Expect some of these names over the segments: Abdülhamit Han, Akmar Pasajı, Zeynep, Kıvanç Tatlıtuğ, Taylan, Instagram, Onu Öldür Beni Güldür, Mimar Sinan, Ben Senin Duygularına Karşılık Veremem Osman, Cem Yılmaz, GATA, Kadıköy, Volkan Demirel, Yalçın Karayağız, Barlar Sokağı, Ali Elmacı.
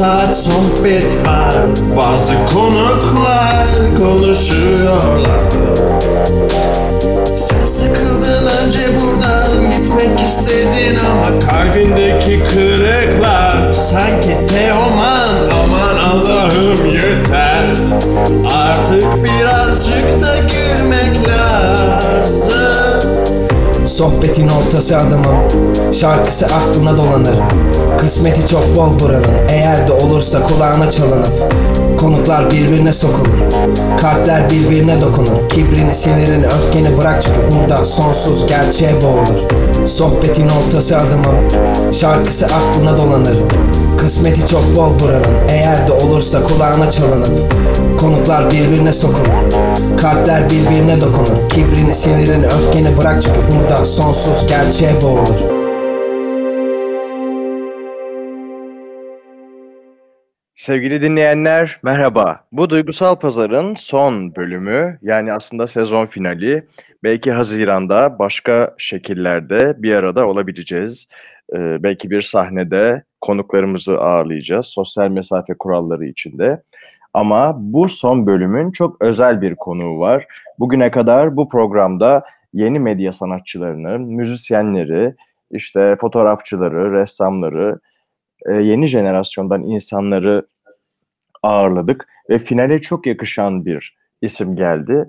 saat sohbet var. Bazı konuklar konuşuyorlar. Sen sıkıldın önce buradan gitmek istedin ama kalbindeki kırıklar sanki Teoman. Aman Allah'ım yeter, artık birazcık da gülmek lazım. Sohbetin ortası adamım, şarkısı aklına dolanır. Kısmeti çok bol buranın, eğer de olursa kulağına çalınıp konuklar birbirine sokulur, kalpler birbirine dokunur. Kibrini, sinirini, öfkeni bırak çünkü burada sonsuz gerçeğe boğulur. Sohbetin ortası adamım, şarkısı aklına dolanır. Kısmeti çok bol buranın, eğer de olursa kulağına çalınıp konuklar birbirine sokulur, kalpler birbirine dokunur. Kibrini, sinirini, öfkeni bırak çünkü burada sonsuz gerçeğe boğulur. Sevgili dinleyenler, merhaba. Bu Duygusal Pazar'ın son bölümü, yani aslında sezon finali. Belki Haziran'da başka şekillerde bir arada olabileceğiz. Belki bir sahnede konuklarımızı ağırlayacağız, sosyal mesafe kuralları içinde. Ama bu son bölümün çok özel bir konuğu var. Bugüne kadar bu programda yeni medya sanatçılarını, müzisyenleri, işte fotoğrafçıları, ressamları, yeni jenerasyondan insanları ağırladık ve finale çok yakışan bir isim geldi.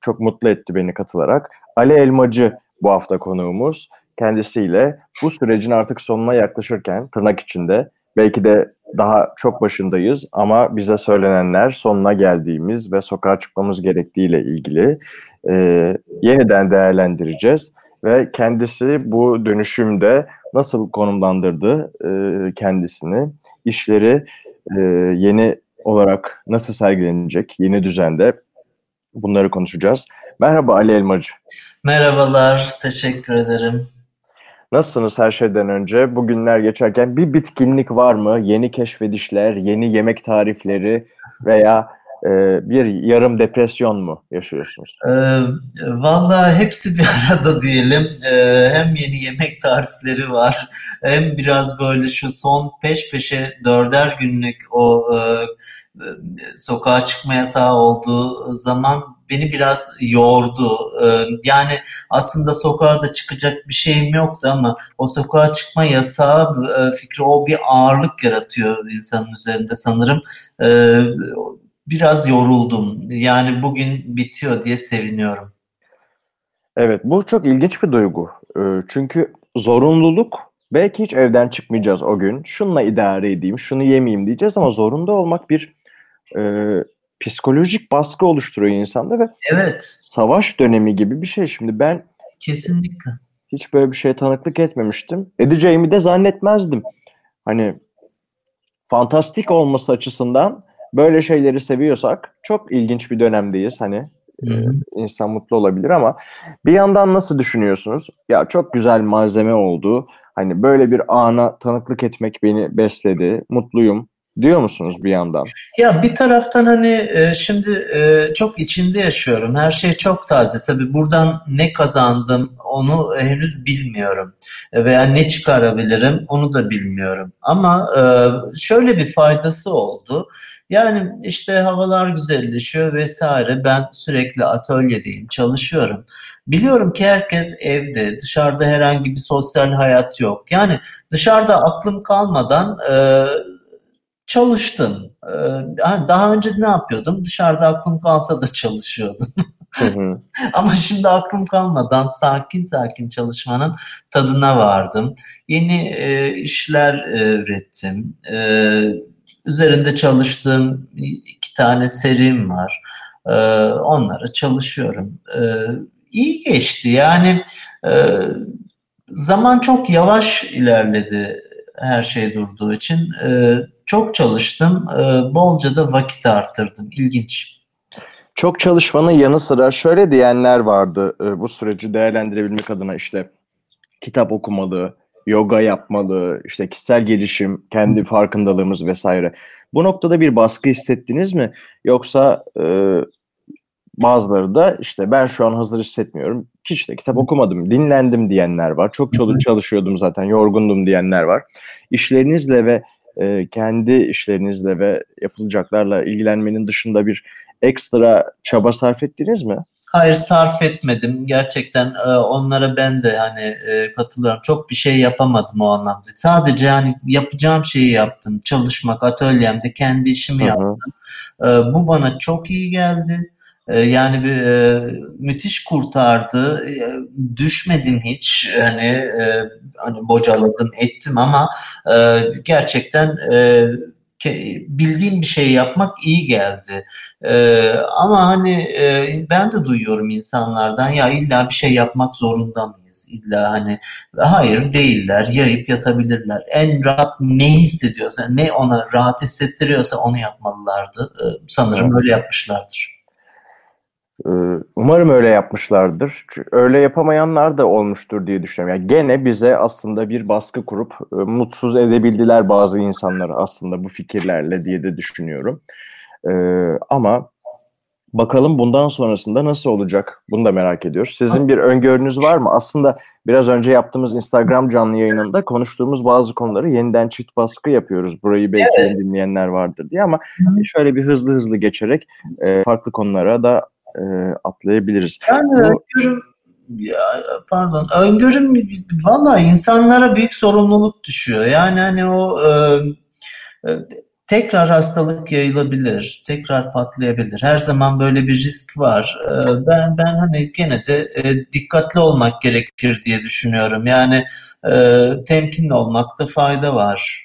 Çok mutlu etti beni katılarak. Ali Elmacı bu hafta konuğumuz. Kendisiyle bu sürecin artık sonuna yaklaşırken, tırnak içinde, belki de daha çok başındayız ama bize söylenenler, sonuna geldiğimiz ve sokağa çıkmamız gerektiğiyle ilgili yeniden değerlendireceğiz. Ve kendisi bu dönüşümde nasıl konumlandırdı kendisini, işleri yeni olarak nasıl sergilenecek, yeni düzende, bunları konuşacağız. Merhaba Ali Elmacı. Merhabalar, teşekkür ederim. Nasılsınız her şeyden önce? Bugünler geçerken bir bitkinlik var mı? Yeni keşfedişler, yeni yemek tarifleri veya bir yarım depresyon mu yaşıyorsunuz? Vallahi hepsi bir arada diyelim. Hem yeni yemek tarifleri var, hem biraz böyle şu son peş peşe 4'er günlük o sokağa çıkma yasağı olduğu zaman beni biraz yordu. Yani aslında sokağa da çıkacak bir şeyim yoktu ama o sokağa çıkma yasağı fikri, o bir ağırlık yaratıyor insanın üzerinde sanırım. Biraz yoruldum. Yani bugün bitiyor diye seviniyorum. Evet, bu çok ilginç bir duygu. Çünkü zorunluluk, belki hiç evden çıkmayacağız o gün. Şununla idare edeyim, şunu yemeyeyim diyeceğiz ama zorunda olmak bir psikolojik baskı oluşturuyor insanda ve evet, savaş dönemi gibi bir şey. Şimdi ben kesinlikle hiç böyle bir şeye tanıklık etmemiştim. Edeceğimi de zannetmezdim. Hani fantastik olması açısından böyle şeyleri seviyorsak çok ilginç bir dönemdeyiz. Hani insan mutlu olabilir ama bir yandan nasıl düşünüyorsunuz? Ya çok güzel malzeme oldu. Hani böyle bir ana tanıklık etmek beni besledi. Mutluyum diyor musunuz bir yandan? Ya bir taraftan hani şimdi çok içinde yaşıyorum. Her şey çok taze. Tabii buradan ne kazandım onu henüz bilmiyorum. Veya ne çıkarabilirim onu da bilmiyorum. Ama şöyle bir faydası oldu. Yani işte havalar güzelleşiyor vesaire. Ben sürekli atölyedeyim, çalışıyorum. Biliyorum ki herkes evde, dışarıda herhangi bir sosyal hayat yok. Yani dışarıda aklım kalmadan çalıştım. Daha önce ne yapıyordum? Dışarıda aklım kalsa da çalışıyordum. Ama şimdi aklım kalmadan sakin sakin çalışmanın tadına vardım. Yeni işler ürettim. Üzerinde çalıştığım 2 tane serim var. Onlara çalışıyorum. İyi geçti. Yani zaman çok yavaş ilerledi her şey durduğu için. Çok çalıştım. Bolca da vakit arttırdım. İlginç. Çok çalışmanın yanı sıra şöyle diyenler vardı. Bu süreci değerlendirebilmek adına işte kitap okumalı, yoga yapmalı, işte kişisel gelişim, kendi farkındalığımız vesaire. Bu noktada bir baskı hissettiniz mi? Yoksa bazıları da işte ben şu an hazır hissetmiyorum, hiç de kitap okumadım, dinlendim diyenler var. Çok çalışıyordum zaten, yorgundum diyenler var. İşlerinizle ve kendi işlerinizle ve yapılacaklarla ilgilenmenin dışında bir ekstra çaba sarf ettiniz mi? Hayır, sarf etmedim. Gerçekten onlara ben de hani katılıyorum. Çok bir şey yapamadım o anlamda. Sadece hani yapacağım şeyi yaptım. Çalışmak, atölyemde kendi işimi yaptım. Bu bana çok iyi geldi. Yani bir müthiş kurtardı. Düşmedim hiç. Hani bocaladım, ettim ama gerçekten bildiğim bir şey yapmak iyi geldi. Ama hani ben de duyuyorum insanlardan, ya illa bir şey yapmak zorunda mıyız? İlla hani, hayır değiller, yayıp yatabilirler. En rahat ne hissediyorsa, ne ona rahat hissettiriyorsa onu yapmalılardı. Sanırım öyle yapmışlardır. Umarım öyle yapmışlardır. Öyle yapamayanlar da olmuştur diye düşünüyorum. Yani gene bize aslında bir baskı kurup mutsuz edebildiler bazı insanları aslında bu fikirlerle diye de düşünüyorum. Ama bakalım bundan sonrasında nasıl olacak? Bunu da merak ediyoruz. Sizin bir öngörünüz var mı? Aslında biraz önce yaptığımız Instagram canlı yayınında konuştuğumuz bazı konuları yeniden çift baskı yapıyoruz. Burayı belki dinleyenler vardır diye, ama şöyle bir hızlı geçerek farklı konulara da atlayabiliriz. Yani öngörüm valla insanlara büyük sorumluluk düşüyor. Yani hani o tekrar hastalık yayılabilir, tekrar patlayabilir. Her zaman böyle bir risk var. Ben hani gene de dikkatli olmak gerekir diye düşünüyorum. Yani temkinli olmakta fayda var.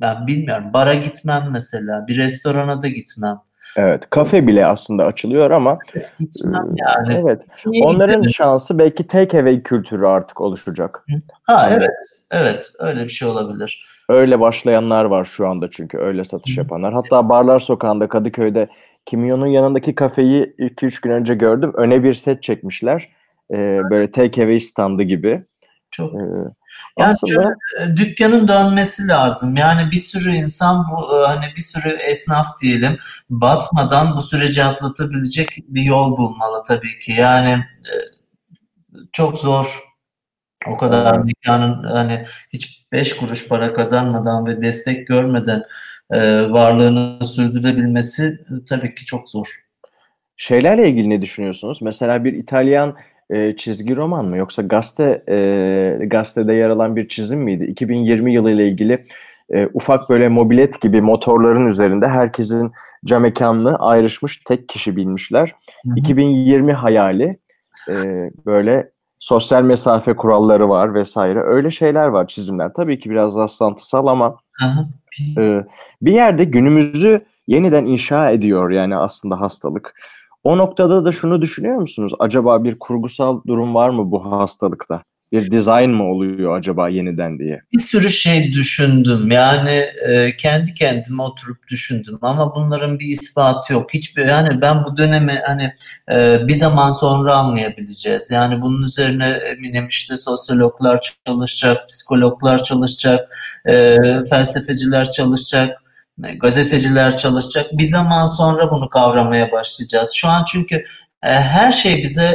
Ben bilmiyorum. Bara gitmem mesela, bir restorana da gitmem. Evet, kafe bile aslında açılıyor ama yani. Evet. Onların şansı belki take away kültürü artık oluşacak. Ha evet. Evet, öyle bir şey olabilir. Öyle başlayanlar var şu anda, çünkü öyle satış yapanlar. Hatta Barlar Sokağı'nda Kadıköy'de Kimyon'un yanındaki kafeyi 2-3 gün önce gördüm. Öne bir set çekmişler. Böyle take away standı gibi. Çok. Yani aslında dükkanın dönmesi lazım. Yani bir sürü insan, bu hani bir sürü esnaf diyelim, batmadan bu süreci atlatabilecek bir yol bulmalı tabii ki. Yani çok zor. O kadar dükkanın hani hiç 5 kuruş para kazanmadan ve destek görmeden varlığını sürdürebilmesi tabii ki çok zor. Şeylerle ilgili ne düşünüyorsunuz? Mesela bir İtalyan çizgi roman mı, yoksa gazetede yer alan bir çizim miydi? 2020 yılıyla ilgili ufak böyle mobilet gibi motorların üzerinde herkesin cam mekanlı ayrışmış, tek kişi binmişler. Hı hı. 2020 hayali, böyle sosyal mesafe kuralları var vesaire. Öyle şeyler var çizimler. Tabii ki biraz rastlantısal ama bir yerde günümüzü yeniden inşa ediyor yani aslında hastalık. O noktada da şunu düşünüyor musunuz? Acaba bir kurgusal durum var mı bu hastalıkta? Bir dizayn mı oluyor acaba yeniden diye? Bir sürü şey düşündüm. Yani kendi kendime oturup düşündüm. Ama bunların bir ispatı yok. Hiçbir, yani ben bu dönemi hani bir zaman sonra anlayabileceğiz. Yani bunun üzerine eminim işte sosyologlar çalışacak, psikologlar çalışacak, felsefeciler çalışacak, gazeteciler çalışacak. Bir zaman sonra bunu kavramaya başlayacağız. Şu an çünkü her şey bize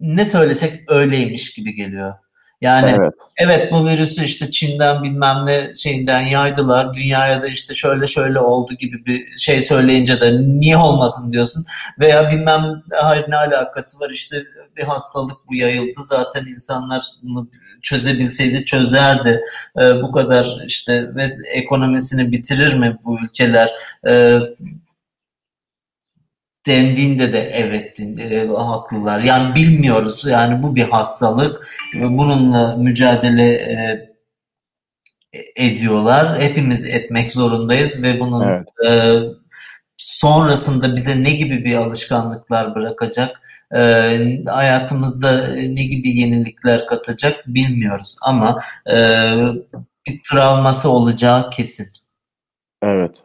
ne söylesek öyleymiş gibi geliyor. Yani evet bu virüsü işte Çin'den bilmem ne şeyinden yaydılar. Dünyaya da işte şöyle şöyle oldu gibi bir şey söyleyince de niye olmasın diyorsun. Veya bilmem hayır ne alakası var, işte bir hastalık bu, yayıldı. Zaten insanlar bunu çözebilseydi çözerdi. Bu kadar işte ekonomisini bitirir mi bu ülkeler? Dendiğinde de evet haklılar. Yani bilmiyoruz. Yani bu bir hastalık. Bununla mücadele ediyorlar. Hepimiz etmek zorundayız ve bunun sonrasında bize ne gibi bir alışkanlıklar bırakacak, hayatımızda ne gibi yenilikler katacak bilmiyoruz ama bir travması olacağı kesin. Evet.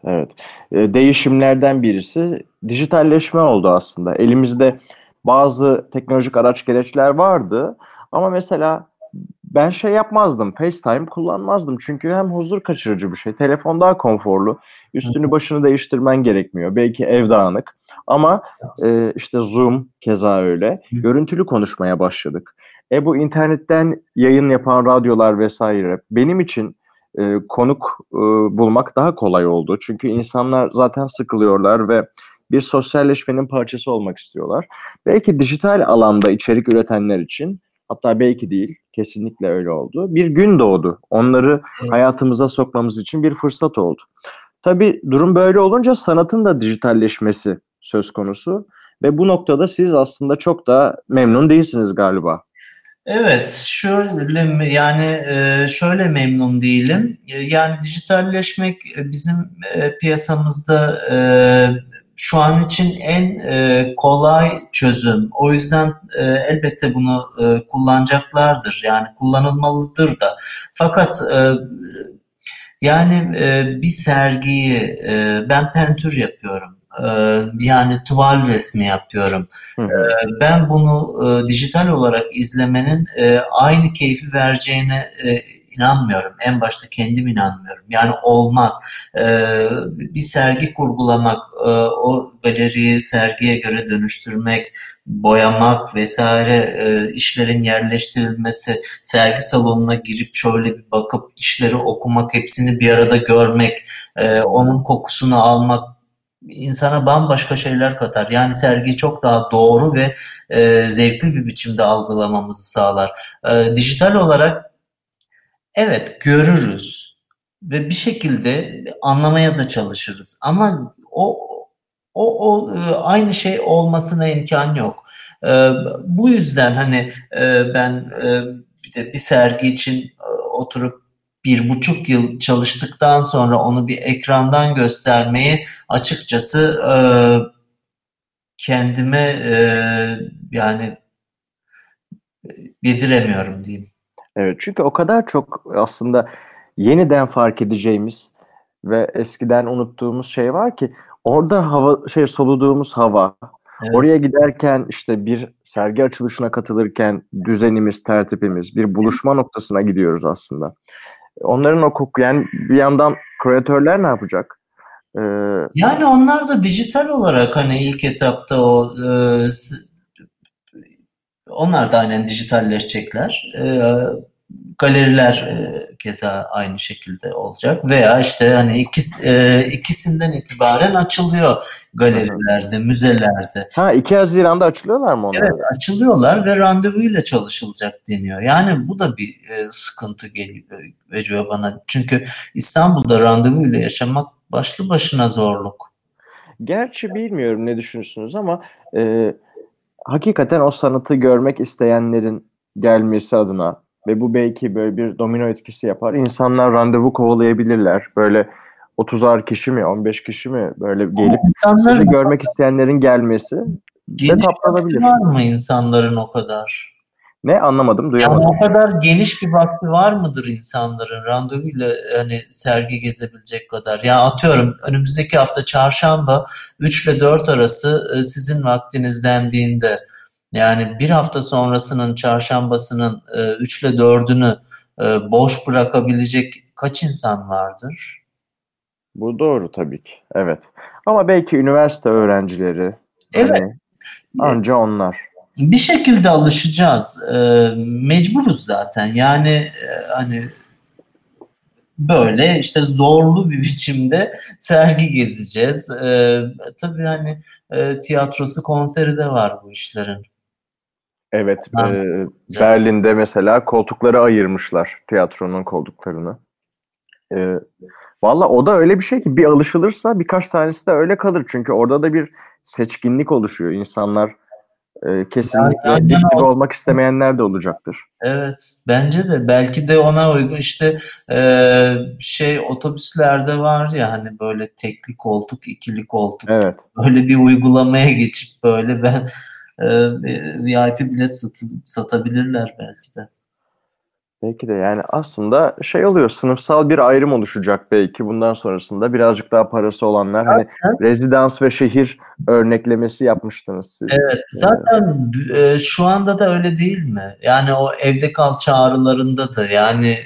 Değişimlerden birisi dijitalleşme oldu aslında. Elimizde bazı teknolojik araç gereçler vardı ama mesela ben şey yapmazdım, FaceTime kullanmazdım. Çünkü hem huzur kaçırıcı bir şey, telefon daha konforlu, üstünü başını değiştirmen gerekmiyor. Belki ev dağınık ama işte Zoom keza öyle. Görüntülü konuşmaya başladık. Bu internetten yayın yapan radyolar vesaire benim için konuk bulmak daha kolay oldu. Çünkü insanlar zaten sıkılıyorlar ve bir sosyalleşmenin parçası olmak istiyorlar. Belki dijital alanda içerik üretenler için, hatta belki değil, kesinlikle öyle oldu. Bir gün doğdu. Onları hayatımıza sokmamız için bir fırsat oldu. Tabii durum böyle olunca sanatın da dijitalleşmesi söz konusu. Ve bu noktada siz aslında çok da memnun değilsiniz galiba. Evet, şöyle yani şöyle memnun değilim. Yani dijitalleşmek bizim piyasamızda şu an için en kolay çözüm. O yüzden elbette bunu kullanacaklardır. Yani kullanılmalıdır da. Fakat yani bir sergiyi, ben pentür yapıyorum. Yani tuval resmi yapıyorum. Ben bunu dijital olarak izlemenin aynı keyfi vereceğine inanmıyorum. En başta kendim inanmıyorum. Yani olmaz. Bir sergi kurgulamak, o galeriyi sergiye göre dönüştürmek, boyamak vesaire, işlerin yerleştirilmesi, sergi salonuna girip şöyle bir bakıp işleri okumak, hepsini bir arada görmek, onun kokusunu almak insana bambaşka şeyler katar. Yani sergiyi çok daha doğru ve zevkli bir biçimde algılamamızı sağlar. Dijital olarak evet görürüz ve bir şekilde anlamaya da çalışırız. Ama o aynı şey olmasına imkan yok. Bu yüzden hani ben bir sergi için oturup 1,5 yıl çalıştıktan sonra onu bir ekrandan göstermeyi açıkçası kendime yani yediremiyorum diyeyim. Evet, çünkü o kadar çok aslında yeniden fark edeceğimiz ve eskiden unuttuğumuz şey var ki orada soluduğumuz hava. Evet. Oraya giderken işte bir sergi açılışına katılırken düzenimiz, tertipimiz, bir buluşma noktasına gidiyoruz aslında. Onların o yani bir yandan kreatörler ne yapacak? Yani onlar da dijital olarak hani ilk etapta onlar da aynen dijitalleşecekler. Galeriler keza aynı şekilde olacak veya işte hani ikisinden itibaren açılıyor galerilerde, müzelerde. 2 Haziran'da açılıyorlar mı onlar? Evet, açılıyorlar ve randevuyla çalışılacak deniyor. Yani bu da bir sıkıntı veriyor bana. Çünkü İstanbul'da randevuyla yaşamak başlı başına zorluk. Gerçi bilmiyorum ne düşünürsünüz ama hakikaten o sanatı görmek isteyenlerin gelmesi adına ve bu belki böyle bir domino etkisi yapar. İnsanlar randevu kovalayabilirler. Böyle 30'ar kişi mi, 15 kişi mi böyle gelip sizi görmek isteyenlerin gelmesi de tatlanabilir. Geniş var mı insanların o kadar? Ne? Anlamadım, duyamadım. Yani o kadar geniş bir vakti var mıdır insanların randevuyla hani sergi gezebilecek kadar? Ya atıyorum önümüzdeki hafta çarşamba 3 ile 4 arası sizin vaktiniz dendiğinde, yani bir hafta sonrasının çarşambasının 3 ile 4'ünü boş bırakabilecek kaç insan vardır? Bu doğru tabii ki. Evet. Ama belki üniversite öğrencileri. Evet. Hani, anca onlar. Bir şekilde alışacağız. Mecburuz zaten. Yani hani böyle işte zorlu bir biçimde sergi gezeceğiz. Tabii hani tiyatrosu, konseri de var bu işlerin. Evet, Berlin'de mesela koltukları ayırmışlar, tiyatronun koltuklarını. Valla o da öyle bir şey ki bir alışılırsa birkaç tanesi de öyle kalır. Çünkü orada da bir seçkinlik oluşuyor. İnsanlar kesinlikle yani olmak istemeyenler de olacaktır. Evet, bence de. Belki de ona uygun işte otobüslerde var ya hani böyle tekli koltuk, ikili koltuk. Evet. Böyle bir uygulamaya geçip böyle ben... VIP bilet satabilirler belki de. Belki de yani aslında oluyor, sınıfsal bir ayrım oluşacak belki bundan sonrasında birazcık daha parası olanlar. Zaten, hani rezidans ve şehir örneklemesi yapmıştınız siz. Evet, zaten şu anda da öyle değil mi? Yani o evde kal çağrılarında da yani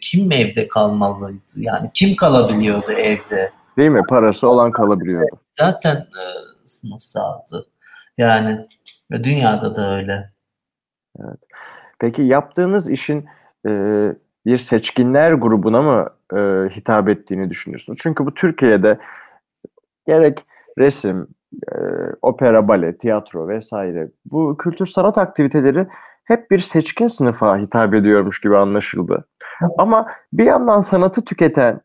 kim evde kalmalıydı? Yani kim kalabiliyordu evde? Değil mi? Parası olan kalabiliyordu. Evet, zaten sınıfsaldı. Yani dünyada da öyle. Evet. Peki yaptığınız işin bir seçkinler grubuna mı hitap ettiğini düşünüyorsunuz? Çünkü bu Türkiye'de gerek resim, opera, bale, tiyatro vesaire bu kültür sanat aktiviteleri hep bir seçkin sınıfa hitap ediyormuş gibi anlaşıldı. Ama bir yandan sanatı tüketen,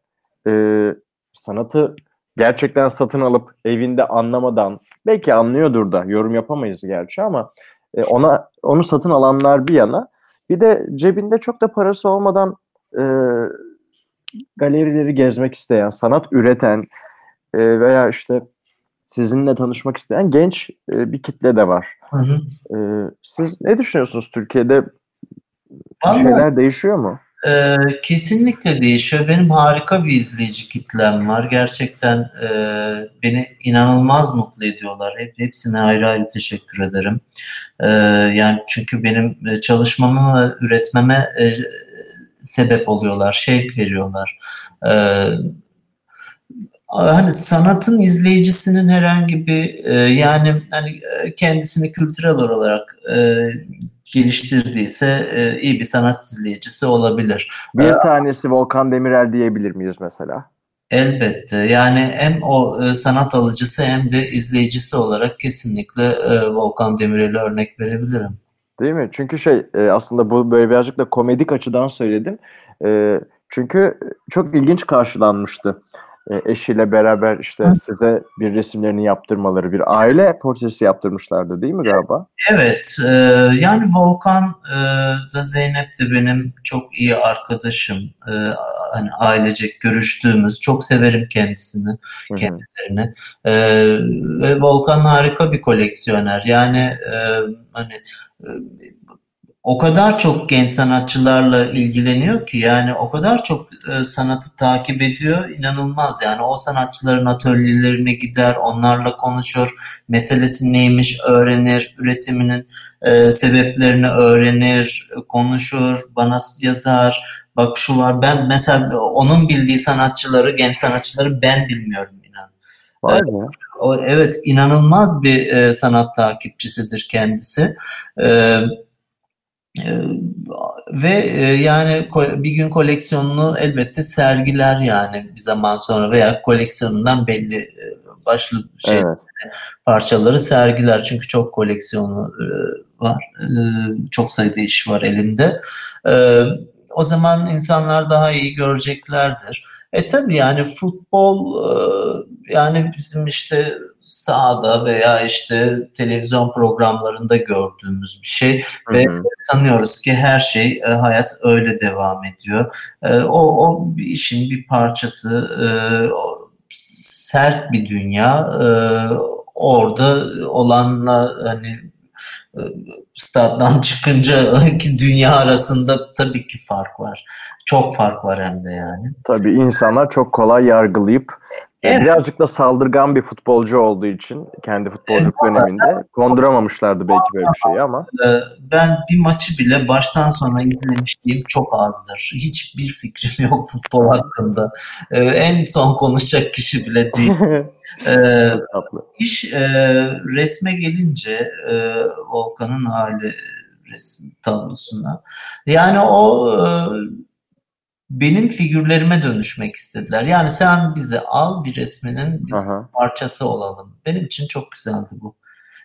sanatı gerçekten satın alıp evinde anlamadan, belki anlıyordur da yorum yapamayız gerçi ama onu satın alanlar bir yana, bir de cebinde çok da parası olmadan galerileri gezmek isteyen, sanat üreten veya işte sizinle tanışmak isteyen genç bir kitle de var. Hı hı. Siz ne düşünüyorsunuz? Türkiye'de şeyler değişiyor mu? Kesinlikle değişiyor. Benim harika bir izleyici kitlem var. Gerçekten beni inanılmaz mutlu ediyorlar. Hepsine ayrı ayrı teşekkür ederim. Yani çünkü benim çalışmamı ve üretmeme sebep oluyorlar, şevk veriyorlar. Hani sanatın izleyicisinin herhangi bir yani hani kendisini kültürel olarak geliştirdiyse iyi bir sanat izleyicisi olabilir. Bir tanesi Volkan Demirel diyebilir miyiz mesela? Elbette. Yani hem o sanat alıcısı hem de izleyicisi olarak kesinlikle Volkan Demirel'e örnek verebilirim. Değil mi? Çünkü aslında bu böyle birazcık da komedik açıdan söyledim. Çünkü çok ilginç karşılanmıştı. Eşiyle beraber işte size bir resimlerini yaptırmaları, bir aile portresi yaptırmışlardı değil mi galiba? Evet, yani Volkan da Zeynep de benim çok iyi arkadaşım, hani ailecek görüştüğümüz, çok severim kendilerini. Ve Volkan harika bir koleksiyoner, yani hani o kadar çok genç sanatçılarla ilgileniyor ki, yani o kadar çok sanatı takip ediyor, inanılmaz. Yani o sanatçıların atölyelerine gider, onlarla konuşur, meselesi neymiş öğrenir, üretiminin sebeplerini öğrenir, konuşur, bana yazar. Bak şu var, ben mesela onun bildiği sanatçıları, genç sanatçıları ben bilmiyorum inan. Var mı? Evet, inanılmaz bir sanat takipçisidir kendisi. Ve yani bir gün koleksiyonunu elbette sergiler, yani bir zaman sonra veya koleksiyonundan belli başlı evet, parçaları sergiler. Çünkü çok koleksiyonu var, çok sayıda iş var elinde. O zaman insanlar daha iyi göreceklerdir. Tabii yani futbol, yani bizim işte sahada veya işte televizyon programlarında gördüğümüz bir şey. Hı-hı. Ve sanıyoruz ki her şey, hayat öyle devam ediyor. O işin bir parçası, sert bir dünya. Orada olanla hani stat'tan çıkıncaki dünya arasında tabii ki fark var. Çok fark var hem de yani. Tabii insanlar çok kolay yargılayıp, evet, birazcık da saldırgan bir futbolcu olduğu için kendi futbolculuk döneminde konduramamışlardı belki böyle bir şeyi ama. Ben bir maçı bile baştan sona izlemişliğim çok azdır. Hiçbir fikrim yok futbol hakkında. En son konuşacak kişi bile değil. İş resme gelince, Volkan'ın hali resim tablosuna. Yani o benim figürlerime dönüşmek istediler. Yani sen bizi al, bir resminin biz parçası olalım. Benim için çok güzeldi bu.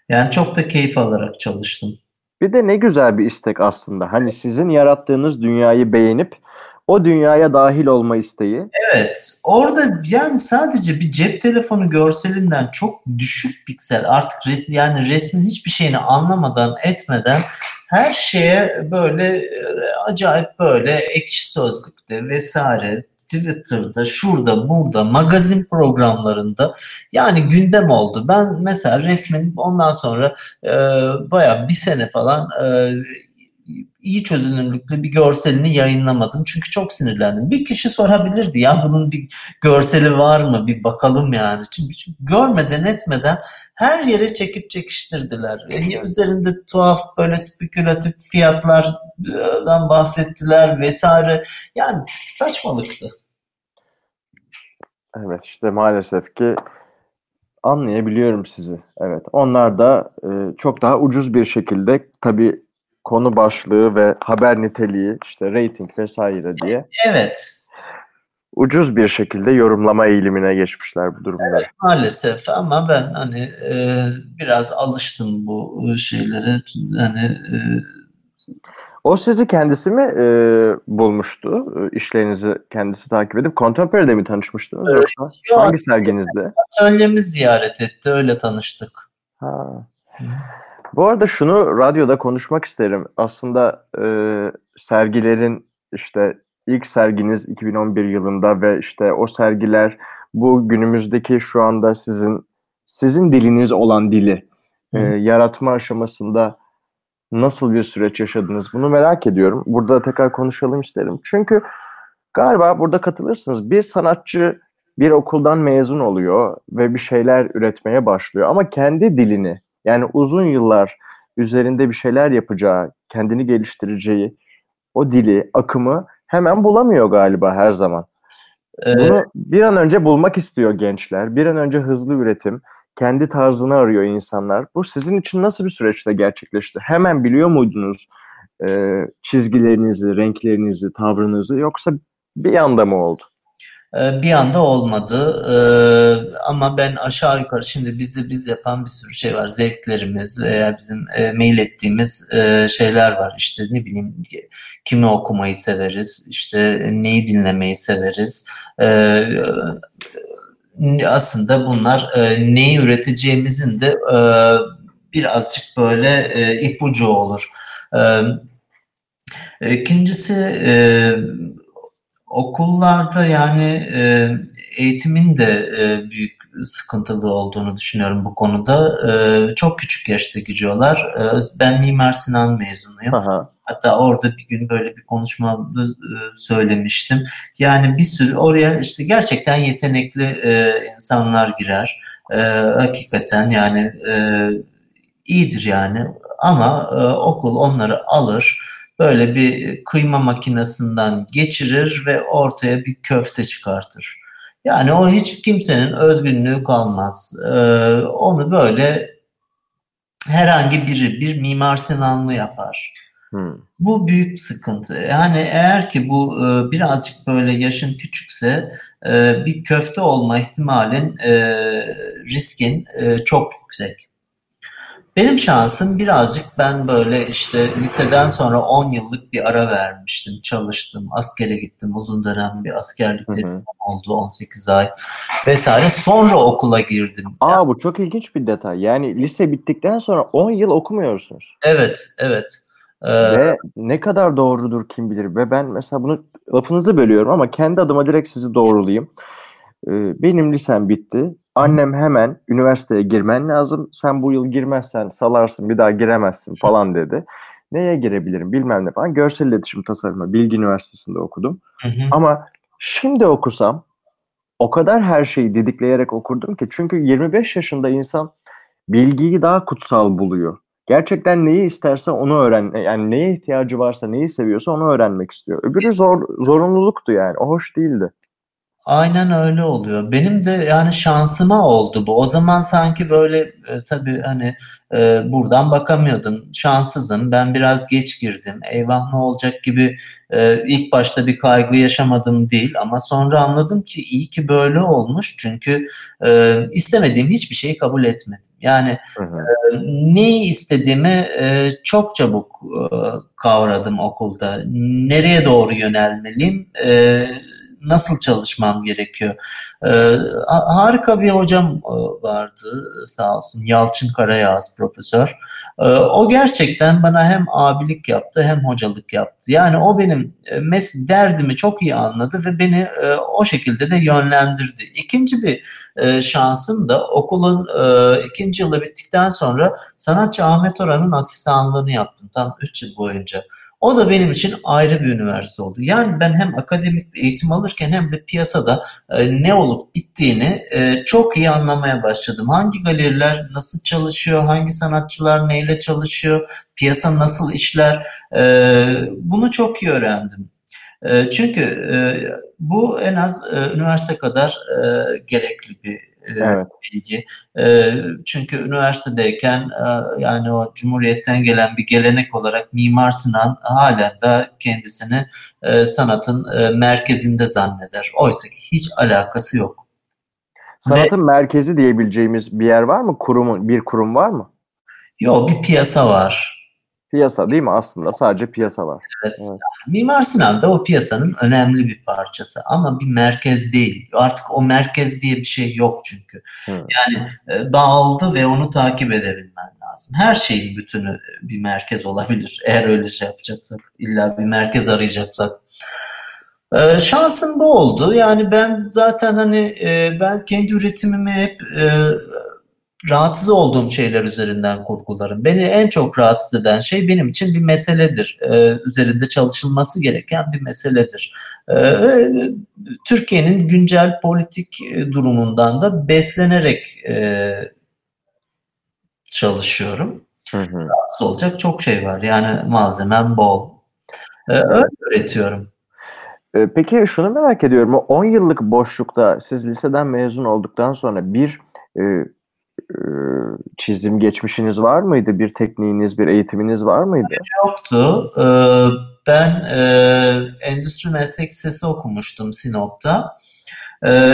Yani çok da keyif alarak çalıştım. Bir de ne güzel bir istek aslında. Hani sizin yarattığınız dünyayı beğenip o dünyaya dahil olma isteği. Evet. Orada yani sadece bir cep telefonu görselinden çok düşük piksel, artık yani resmin hiçbir şeyini anlamadan etmeden her şeye böyle acayip, böyle Ekşi Sözlük'te vesaire, Twitter'da, şurada, burada, magazin programlarında yani gündem oldu. Ben mesela resmin ondan sonra bayağı bir sene falan iyi çözünürlüklü bir görselini yayınlamadım. Çünkü çok sinirlendim. Bir kişi sorabilirdi ya, bunun bir görseli var mı? Bir bakalım yani. Çünkü görmeden etmeden her yere çekip çekiştirdiler. Üzerinde tuhaf böyle spekülatif fiyatlardan bahsettiler vesaire. Yani saçmalıktı. Evet, işte maalesef ki anlayabiliyorum sizi. Evet, onlar da çok daha ucuz bir şekilde tabii konu başlığı ve haber niteliği, işte reyting vesaire diye. Evet. ucuz bir şekilde yorumlama eğilimine geçmişler bu durumda. Evet, maalesef, ama ben hani biraz alıştım bu şeylere. Hani o sizi kendisi mi bulmuştu? İşlerinizi kendisi takip edip Contemporary'de mi tanışmıştınız? Evet. Yoksa yok, hangi serginizde? Atölyemi ziyaret etti, öyle tanıştık. Ha. Bu arada şunu radyoda konuşmak isterim. Aslında sergilerin işte ilk serginiz 2011 yılında ve işte o sergiler bu günümüzdeki şu anda sizin diliniz olan dili yaratma aşamasında nasıl bir süreç yaşadınız? Bunu merak ediyorum. Burada tekrar konuşalım isterim. Çünkü galiba burada katılırsınız. Bir sanatçı bir okuldan mezun oluyor ve bir şeyler üretmeye başlıyor. Ama kendi dilini, yani uzun yıllar üzerinde bir şeyler yapacağı, kendini geliştireceği o dili, akımı hemen bulamıyor galiba her zaman. Bunu bir an önce bulmak istiyor gençler. Bir an önce hızlı üretim, kendi tarzını arıyor insanlar. Bu sizin için nasıl bir süreçte gerçekleşti? Hemen biliyor muydunuz çizgilerinizi, renklerinizi, tavrınızı, yoksa bir anda mı oldu? Bir anda olmadı, ama ben aşağı yukarı şimdi bizi biz yapan bir sürü şey var. Zevklerimiz veya bizim mail ettiğimiz şeyler var. İşte ne bileyim, kimi okumayı severiz, işte neyi dinlemeyi severiz. Aslında bunlar neyi üreteceğimizin de birazcık böyle ipucu olur. İkincisi, okullarda yani eğitimin de büyük sıkıntılı olduğunu düşünüyorum bu konuda. Çok küçük yaşta giriyorlar. Ben Mimar Sinan mezunuyum. Aha. Hatta orada bir gün böyle bir konuşma söylemiştim. Yani bir sürü oraya işte gerçekten yetenekli insanlar girer. Hakikaten yani iyidir yani. Ama okul onları alır. Böyle bir kıyma makinesinden geçirir ve ortaya bir köfte çıkartır. Yani o hiç kimsenin özgünlüğü kalmaz. Onu böyle herhangi biri, bir Mimar Sinanlı yapar. Bu büyük sıkıntı. Yani eğer ki bu birazcık böyle yaşın küçükse bir köfte olma ihtimalin, riskin çok yüksek. Benim şansım birazcık, ben böyle işte liseden sonra 10 yıllık bir ara vermiştim, çalıştım, askere gittim, uzun dönem bir askerlik deneyimim oldu, 18 ay vesaire, sonra okula girdim. Aa, bu çok ilginç bir detay, yani lise bittikten sonra 10 yıl okumuyorsunuz. Evet, evet. Ve ne kadar doğrudur kim bilir, ve ben mesela bunu, lafınızı bölüyorum ama kendi adıma direkt sizi doğrulayayım. Benim lisem bitti. Annem hemen üniversiteye girmen lazım. Sen bu yıl girmezsen salarsın, bir daha giremezsin falan dedi. Neye girebilirim bilmem ne falan. Görsel iletişim tasarımı Bilgi Üniversitesi'nde okudum. Ama şimdi okusam o kadar her şeyi didikleyerek okurdum ki. Çünkü 25 yaşında insan bilgiyi daha kutsal buluyor. Gerçekten neyi isterse onu öğren, yani neye ihtiyacı varsa, neyi seviyorsa onu öğrenmek istiyor. Öbürü zorunluluktu yani. O hoş değildi. Aynen öyle oluyor. Benim de yani şansıma oldu bu. O zaman sanki böyle tabii hani buradan bakamıyordum. Şanssızım, ben biraz geç girdim, eyvah ne olacak gibi ilk başta bir kaygı yaşamadım değil. Ama sonra anladım ki iyi ki böyle olmuş. Çünkü istemediğim hiçbir şeyi kabul etmedim. Yani neyi istediğimi çok çabuk kavradım okulda. Nereye doğru yönelmeliyim? Nasıl çalışmam gerekiyor? Harika bir hocam vardı sağ olsun, Yalçın Karayağız profesör. O gerçekten bana hem abilik yaptı hem hocalık yaptı. Yani o benim derdimi çok iyi anladı ve beni o şekilde de yönlendirdi. İkinci bir şansım da okulun ikinci yılı bittikten sonra sanatçı Ahmet Orhan'ın asistanlığını yaptım tam 3 yıl boyunca. O da benim için ayrı bir üniversite oldu. Yani ben hem akademik eğitim alırken hem de piyasada ne olup bittiğini çok iyi anlamaya başladım. Hangi galeriler nasıl çalışıyor, hangi sanatçılar neyle çalışıyor, piyasa nasıl işler, bunu çok iyi öğrendim. Çünkü bu en az üniversite kadar gerekli bir evet, bilgi. Çünkü üniversitedeyken yani o Cumhuriyet'ten gelen bir gelenek olarak Mimar Sinan halen de kendisini sanatın merkezinde zanneder. Oysa ki hiç alakası yok. Sanatın merkezi diyebileceğimiz bir yer var mı? Kurumun, bir kurum var mı? Yok, bir piyasa var. Piyasa değil mi? Aslında sadece piyasa var. Evet. Evet. Mimar Sinan da o piyasanın önemli bir parçası ama bir merkez değil. Artık o merkez diye bir şey yok çünkü. Evet. Yani dağıldı ve onu takip edebilmen lazım. Her şeyin bütünü bir merkez olabilir. Eğer öyle şey yapacaksak, illa bir merkez arayacaksak. Şansım bu oldu. Yani ben zaten hani ben kendi üretimimi hep rahatsız olduğum şeyler üzerinden kurgularım. Beni en çok rahatsız eden şey benim için bir meseledir. Üzerinde çalışılması gereken bir meseledir. Türkiye'nin güncel politik durumundan da beslenerek çalışıyorum. Rahatsız olacak çok şey var. Yani malzemem bol. Öyle üretiyorum. Peki şunu merak ediyorum. O 10 yıllık boşlukta siz liseden mezun olduktan sonra bir çizim geçmişiniz var mıydı? Bir tekniğiniz, bir eğitiminiz var mıydı? Yoktu. Ben Endüstri Meslek Lisesi okumuştum Sinop'ta.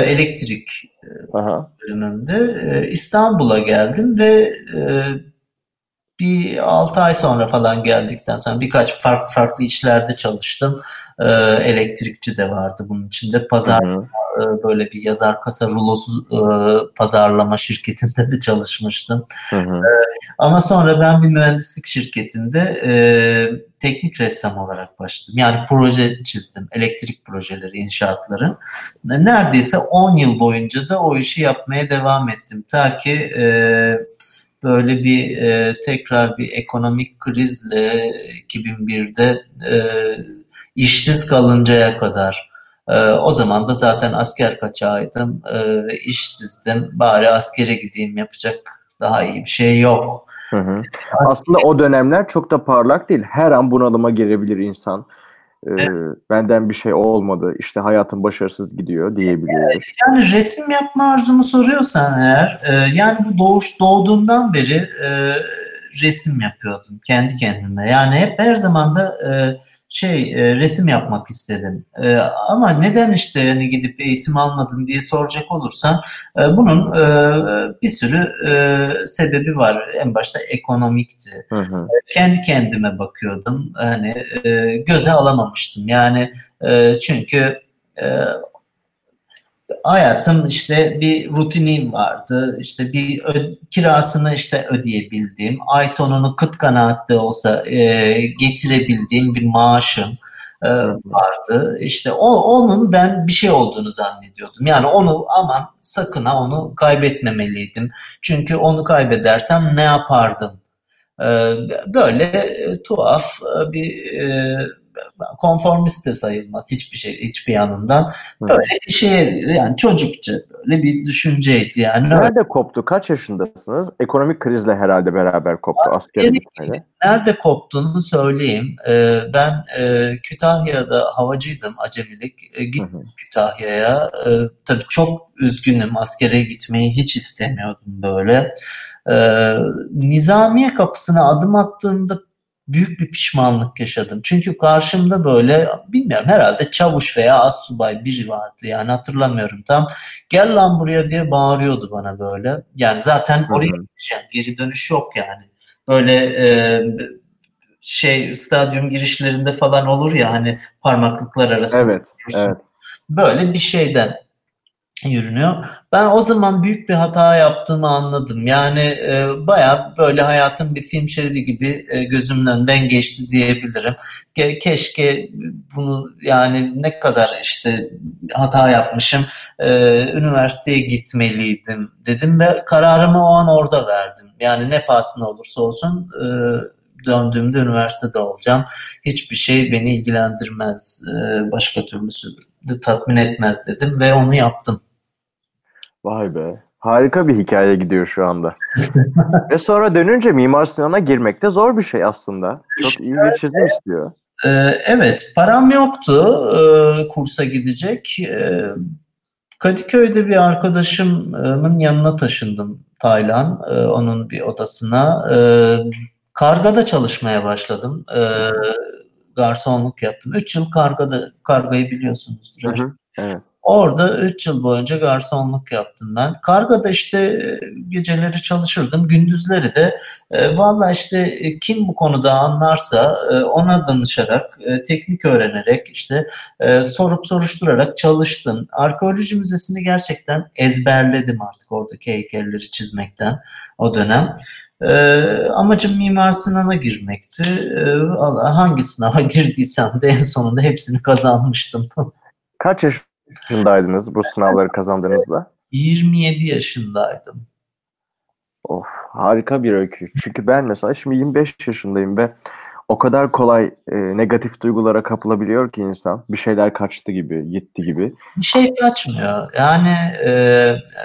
Elektrik bölümünde. İstanbul'a geldim ve bir 6 ay sonra falan geldikten sonra birkaç farklı işlerde çalıştım. Elektrikçi de vardı bunun içinde. Pazarlama, böyle bir yazar kasa rulosu pazarlama şirketinde de çalışmıştım. Ama sonra ben bir mühendislik şirketinde teknik ressam olarak başladım. Yani proje çizdim. Elektrik projeleri, inşaatların. Neredeyse 10 yıl boyunca da o işi yapmaya devam ettim. Ta ki böyle bir tekrar bir ekonomik krizle 2001'de işsiz kalıncaya kadar. O zaman da zaten asker kaçağıydım, işsizdim. Bari askere gideyim, yapacak daha iyi bir şey yok. Aslında o dönemler çok da parlak değil. Her an bunalıma girebilir insan. Benden bir şey olmadı, işte hayatım başarısız gidiyor diyebiliyoruz. Evet, yani resim yapma arzumu soruyorsan eğer, yani bu doğduğumdan beri resim yapıyordum kendi kendime. Yani hep her zaman da resim yapmak istedim. Ama neden işte yani gidip eğitim almadın diye soracak olursan bunun bir sürü sebebi var. En başta ekonomikti. Kendi kendime bakıyordum. Hani göze alamamıştım. Yani çünkü hayatım işte bir rutinim vardı. İşte bir kirasını işte ödeyebildiğim, ay sonunu kıt kanaatte olsa getirebildiğim bir maaşım vardı. İşte onun ben bir şey olduğunu zannediyordum. Yani onu aman sakın ha onu kaybetmemeliydim. Çünkü onu kaybedersem ne yapardım? Böyle tuhaf bir konformist de sayılmaz hiçbir şey, hiçbir yanından. Böyle bir şey, yani çocukça böyle bir düşünceydi yani. Nerede koptu? Kaç yaşındasınız? Ekonomik krizle herhalde beraber koptu. Nerede koptuğunu söyleyeyim. Ben Kütahya'da havacıydım, acemilik. Gittim Kütahya'ya. Tabii çok üzgünüm. Askere gitmeyi hiç istemiyordum böyle. Nizamiye kapısına adım attığımda büyük bir pişmanlık yaşadım. Çünkü karşımda böyle bilmiyorum herhalde çavuş veya astsubay biri vardı. Yani hatırlamıyorum tam. Gel lan buraya diye bağırıyordu bana böyle. Yani zaten oraya gideceğim. Geri dönüş yok yani. Böyle stadyum girişlerinde falan olur ya hani parmaklıklar arasında. Evet. Böyle bir şeyden yürünüyor. Ben o zaman büyük bir hata yaptığımı anladım. Yani bayağı böyle hayatım bir film şeridi gibi gözümün önünden geçti diyebilirim. Keşke bunu yani ne kadar işte hata yapmışım. Üniversiteye gitmeliydim dedim ve kararımı o an orada verdim. Yani ne pahasına olursa olsun döndüğümde üniversitede olacağım. Hiçbir şey beni ilgilendirmez. Başka türlüsü de tatmin etmez dedim ve onu yaptım. Vay be. Harika bir hikaye gidiyor şu anda. Ve sonra dönünce Mimar Sinan'a girmek de zor bir şey aslında. Çok iyi bir çizim istiyor. Evet. Param yoktu kursa gidecek. Kadıköy'de bir arkadaşımın yanına taşındım, Taylan. Onun bir odasına. Kargada çalışmaya başladım. Garsonluk yaptım. 3 yıl kargayı biliyorsunuzdur. Hı hı, evet. Orada 3 yıl boyunca garsonluk yaptım ben. Kargada işte geceleri çalışırdım, gündüzleri de valla işte kim bu konuda anlarsa ona danışarak, teknik öğrenerek, işte sorup soruşturarak çalıştım. Arkeoloji müzesini gerçekten ezberledim artık oradaki heykelleri çizmekten o dönem. Amacım Mimar Sinan'a girmekti. Hangi sınava girdiysem de en sonunda hepsini kazanmıştım. Kaç yaşındaydınız bu sınavları kazandığınızda? 27 yaşındaydım. Of, harika bir öykü. Çünkü ben mesela şimdi 25 yaşındayım ve o kadar kolay negatif duygulara kapılabiliyor ki insan. Bir şeyler kaçtı gibi, gitti gibi. Bir şey kaçmıyor. Yani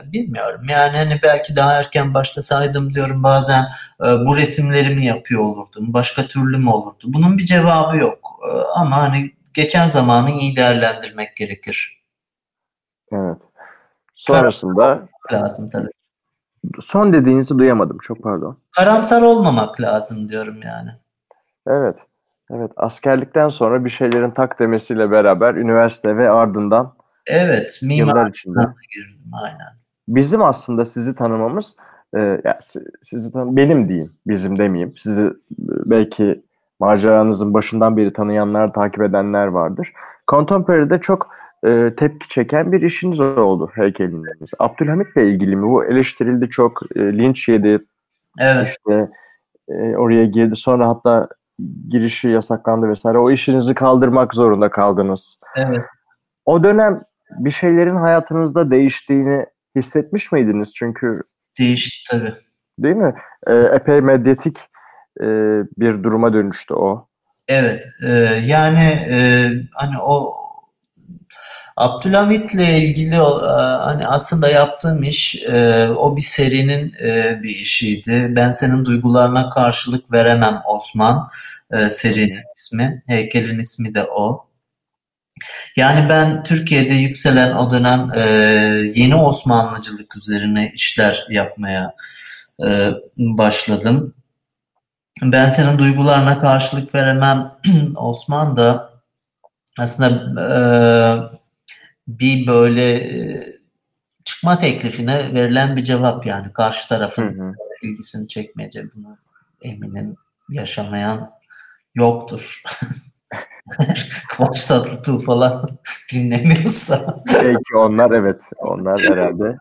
bilmiyorum. Yani hani belki daha erken başlasaydım diyorum bazen bu resimlerimi yapıyor olurdum. Başka türlü mü olurdu? Bunun bir cevabı yok. Ama hani geçen zamanı iyi değerlendirmek gerekir. Evet. Sonrasında lazım tabii. Son dediğinizi duyamadım. Çok pardon. Karamsar olmamak lazım diyorum yani. Evet. Evet, askerlikten sonra bir şeylerin tak demesiyle beraber üniversite ve ardından evet, yıllar içinde girdim aynen. Bizim aslında sizi tanımamız benim diyeyim, bizim demeyeyim. Sizi belki maceranızın başından beri tanıyanlar, takip edenler vardır. Contemporary'de çok tepki çeken bir işiniz oldu heykeliniz. Abdülhamit'le ilgili mi? Bu eleştirildi çok, linç yedi. Evet. İşte oraya girdi. Sonra hatta girişi yasaklandı vesaire. O işinizi kaldırmak zorunda kaldınız. Evet. O dönem bir şeylerin hayatınızda değiştiğini hissetmiş miydiniz? Çünkü değişti tabii. Değil mi? Epey medyatik bir duruma dönüştü o. Evet. Yani hani o Abdülhamit'le ilgili hani aslında yaptığım iş o bir serinin bir işiydi. Ben Senin Duygularına Karşılık Veremem Osman serinin ismi. Heykelin ismi de o. Yani ben Türkiye'de yükselen o dönem yeni Osmanlıcılık üzerine işler yapmaya başladım. Ben Senin Duygularına Karşılık Veremem Osman da aslında bir böyle çıkma teklifine verilen bir cevap yani karşı tarafın ilgisini çekmeyeceğim. Bunu eminim yaşamayan yoktur. Kıvanç Tatlıtuğ falan dinlemiyorsa. Belki onlar evet. Onlar herhalde.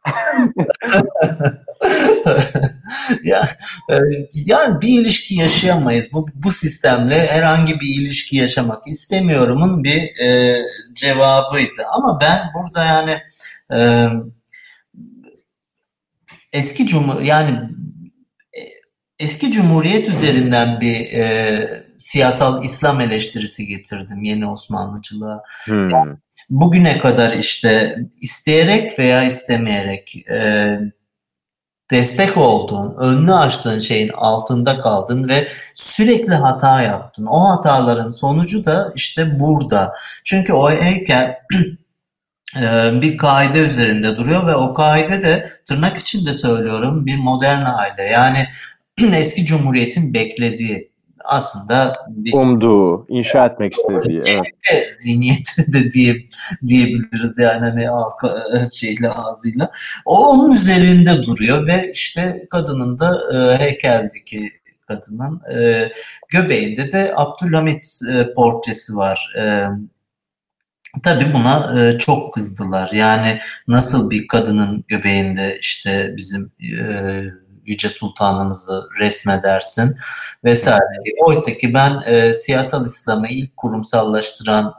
Yani bir ilişki yaşayamayız. Bu sistemle herhangi bir ilişki yaşamak istemiyorumun bir cevabıydı. Ama ben burada yani eski Cumhuriyet üzerinden bir siyasal İslam eleştirisi getirdim yeni Osmanlıcılığa. Yani bugüne kadar işte isteyerek veya istemeyerek destek oldun, önünü açtığın şeyin altında kaldın ve sürekli hata yaptın. O hataların sonucu da işte burada. Çünkü o heykel bir kaide üzerinde duruyor ve o kaide de tırnak içinde söylüyorum bir modern aile. Yani eski Cumhuriyet'in beklediği aslında umduğu, inşa etmek istediği evet. Zihniyeti de diyebiliriz yani hani ağzıyla. O onun üzerinde duruyor ve işte kadının da heykeldeki kadının göbeğinde de Abdülhamit portresi var. Tabii buna çok kızdılar. Yani nasıl bir kadının göbeğinde işte bizim Yüce Sultanımızı resmedersin vesaire. Oysa ki ben siyasal İslam'ı ilk kurumsallaştıran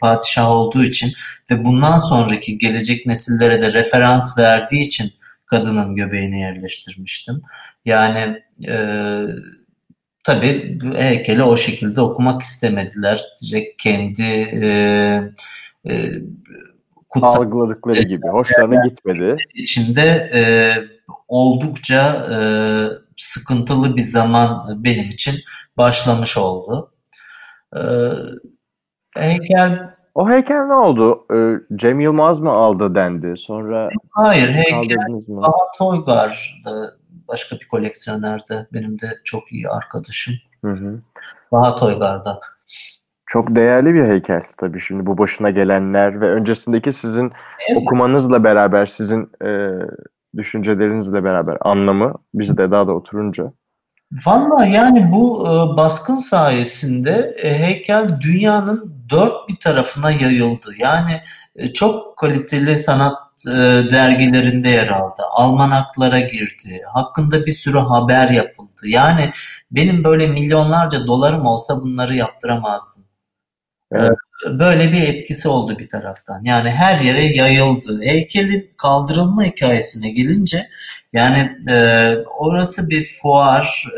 padişah olduğu için ve bundan sonraki gelecek nesillere de referans verdiği için kadının göbeğini yerleştirmiştim. Yani tabii heykeli o şekilde okumak istemediler. Direkt kendi kutsal algıladıkları gibi. Hoşlarına gitmedi. İçinde oldukça sıkıntılı bir zaman benim için başlamış oldu. Heykel O heykel ne oldu? Cem Yılmaz mı aldı dendi? Sonra hayır, heykel Ağa Toygar'da, başka bir koleksiyonerde, benim de çok iyi arkadaşım. Hı. Ağa Toygar'da. Çok değerli bir heykel tabii, şimdi bu başına gelenler ve öncesindeki sizin okumanızla beraber, sizin düşüncelerinizle beraber anlamı bizde daha da oturunca. Valla yani bu baskın sayesinde heykel dünyanın dört bir tarafına yayıldı. Yani çok kaliteli sanat dergilerinde yer aldı. Almanaklara girdi. Hakkında bir sürü haber yapıldı. Yani benim böyle milyonlarca dolarım olsa bunları yaptıramazdım. Evet. Böyle bir etkisi oldu bir taraftan. Yani her yere yayıldı. Heykelin kaldırılma hikayesine gelince, yani orası bir fuar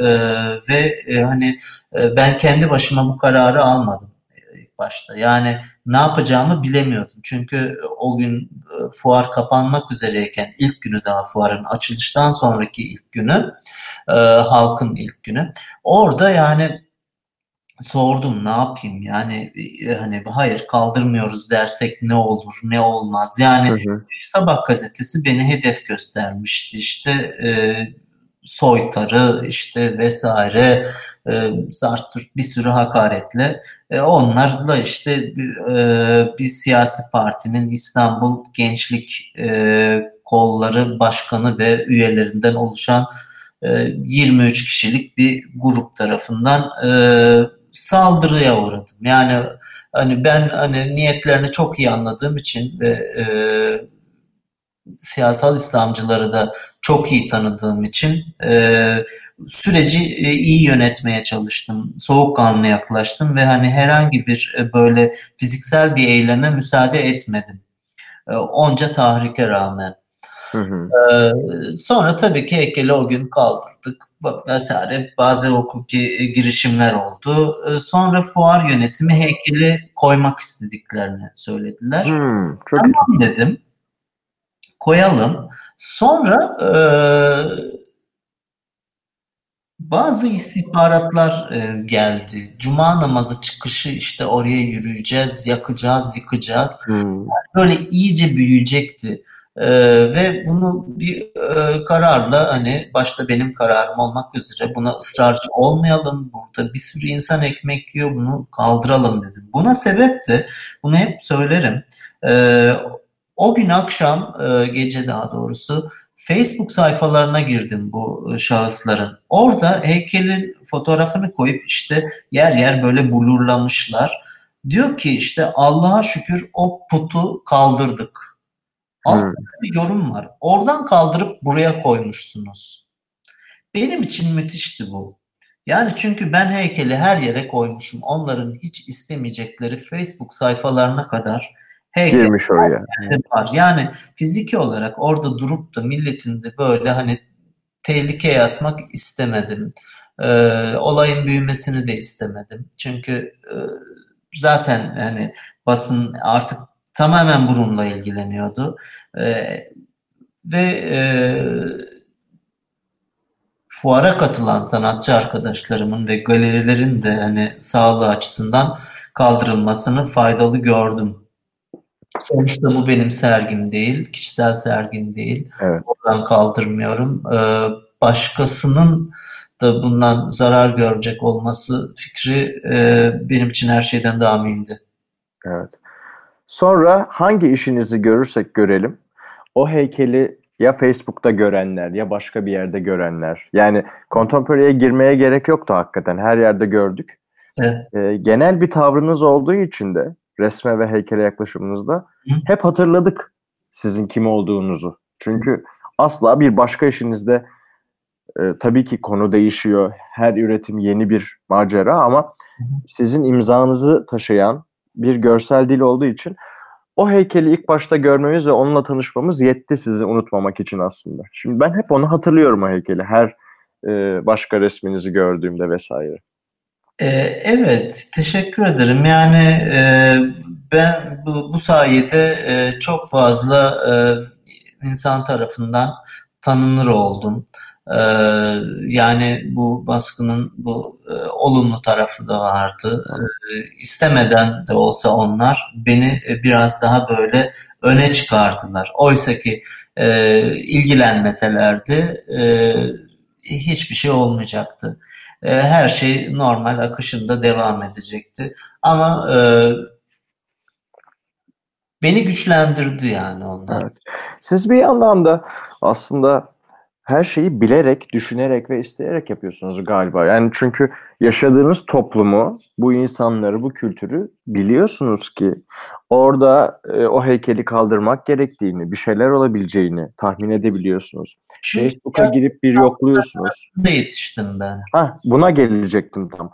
ve hani ben kendi başıma bu kararı almadım ilk başta. Yani ne yapacağımı bilemiyordum. Çünkü o gün fuar kapanmak üzereyken, ilk günü, daha fuarın açılıştan sonraki ilk günü, halkın ilk günü. Orada yani sordum, ne yapayım yani, hani hayır kaldırmıyoruz dersek ne olur ne olmaz yani. Hı. Sabah gazetesi beni hedef göstermişti, işte soytarı işte vesaire, Sartürk, bir sürü hakaretle. Onlarla işte bir siyasi partinin İstanbul Gençlik Kolları Başkanı ve üyelerinden oluşan 23 kişilik bir grup tarafından saldırıya uğradım. Yani hani ben hani niyetlerini çok iyi anladığım için ve siyasal İslamcıları da çok iyi tanıdığım için süreci iyi yönetmeye çalıştım. Soğukkanlı yaklaştım ve hani herhangi bir böyle fiziksel bir eyleme müsaade etmedim. Onca tahrike rağmen. Hı. Sonra tabii ki heykeli o gün kaldırdık vesaire, bazı hukuki girişimler oldu. Sonra fuar yönetimi heykeli koymak istediklerini söylediler. Hı, tamam dedim, koyalım. Sonra bazı istihbaratlar geldi. Cuma namazı çıkışı işte oraya yürüyeceğiz, yakacağız, yıkacağız. Yani böyle iyice büyüyecekti. Ve bunu bir kararla, hani başta benim kararım olmak üzere, buna ısrarcı olmayalım, burada bir sürü insan ekmek yiyor, bunu kaldıralım dedim. Buna sebep de, bunu hep söylerim, o gün akşam, gece daha doğrusu, Facebook sayfalarına girdim bu şahısların. Orada heykelin fotoğrafını koyup işte yer yer böyle bulurlamışlar. Diyor ki işte Allah'a şükür o putu kaldırdık. Altta bir yorum var. Oradan kaldırıp buraya koymuşsunuz. Benim için müthişti bu. Yani çünkü ben heykeli her yere koymuşum. Onların hiç istemeyecekleri Facebook sayfalarına kadar heykel var. Yani fiziki olarak orada durup da milletin de böyle hani tehlikeye atmak istemedim. Olayın büyümesini de istemedim. Çünkü zaten hani basın artık tamamen bununla ilgileniyordu ve fuara katılan sanatçı arkadaşlarımın ve galerilerin de hani sağlığı açısından kaldırılmasını faydalı gördüm. Sonuçta bu benim sergim değil, kişisel sergim değil. Evet. Oradan kaldırmıyorum. Başkasının da bundan zarar görecek olması fikri benim için her şeyden daha mühimdi. Evet. Sonra hangi işinizi görürsek görelim, o heykeli ya Facebook'ta görenler ya başka bir yerde görenler. Yani Contemporary'e girmeye gerek yoktu hakikaten. Her yerde gördük. Evet. Genel bir tavrınız olduğu için de resme ve heykele yaklaşımınızda hep hatırladık sizin kim olduğunuzu. Çünkü asla bir başka işinizde tabii ki konu değişiyor. Her üretim yeni bir macera ama sizin imzanızı taşıyan bir görsel dil olduğu için o heykeli ilk başta görmemiz ve onunla tanışmamız yetti sizi unutmamak için aslında. Şimdi ben hep onu hatırlıyorum, o heykeli. Her başka resminizi gördüğümde vesaire. Evet, teşekkür ederim. Yani ben bu sayede çok fazla insan tarafından tanınır oldum. Yani bu baskının bu olumlu tarafı da vardı. İstemeden de olsa onlar beni biraz daha böyle öne çıkardılar. Oysa ki ilgilenmeselerdi hiçbir şey olmayacaktı. Her şey normal akışında devam edecekti. Ama beni güçlendirdi yani onlar. Evet. Siz bir yandan da aslında her şeyi bilerek, düşünerek ve isteyerek yapıyorsunuz galiba. Yani çünkü yaşadığınız toplumu, bu insanları, bu kültürü biliyorsunuz ki orada o heykeli kaldırmak gerektiğini, bir şeyler olabileceğini tahmin edebiliyorsunuz. Facebook'a girip bir yokluyorsunuz. Ne yetiştim ben? Buna gelecektim tam.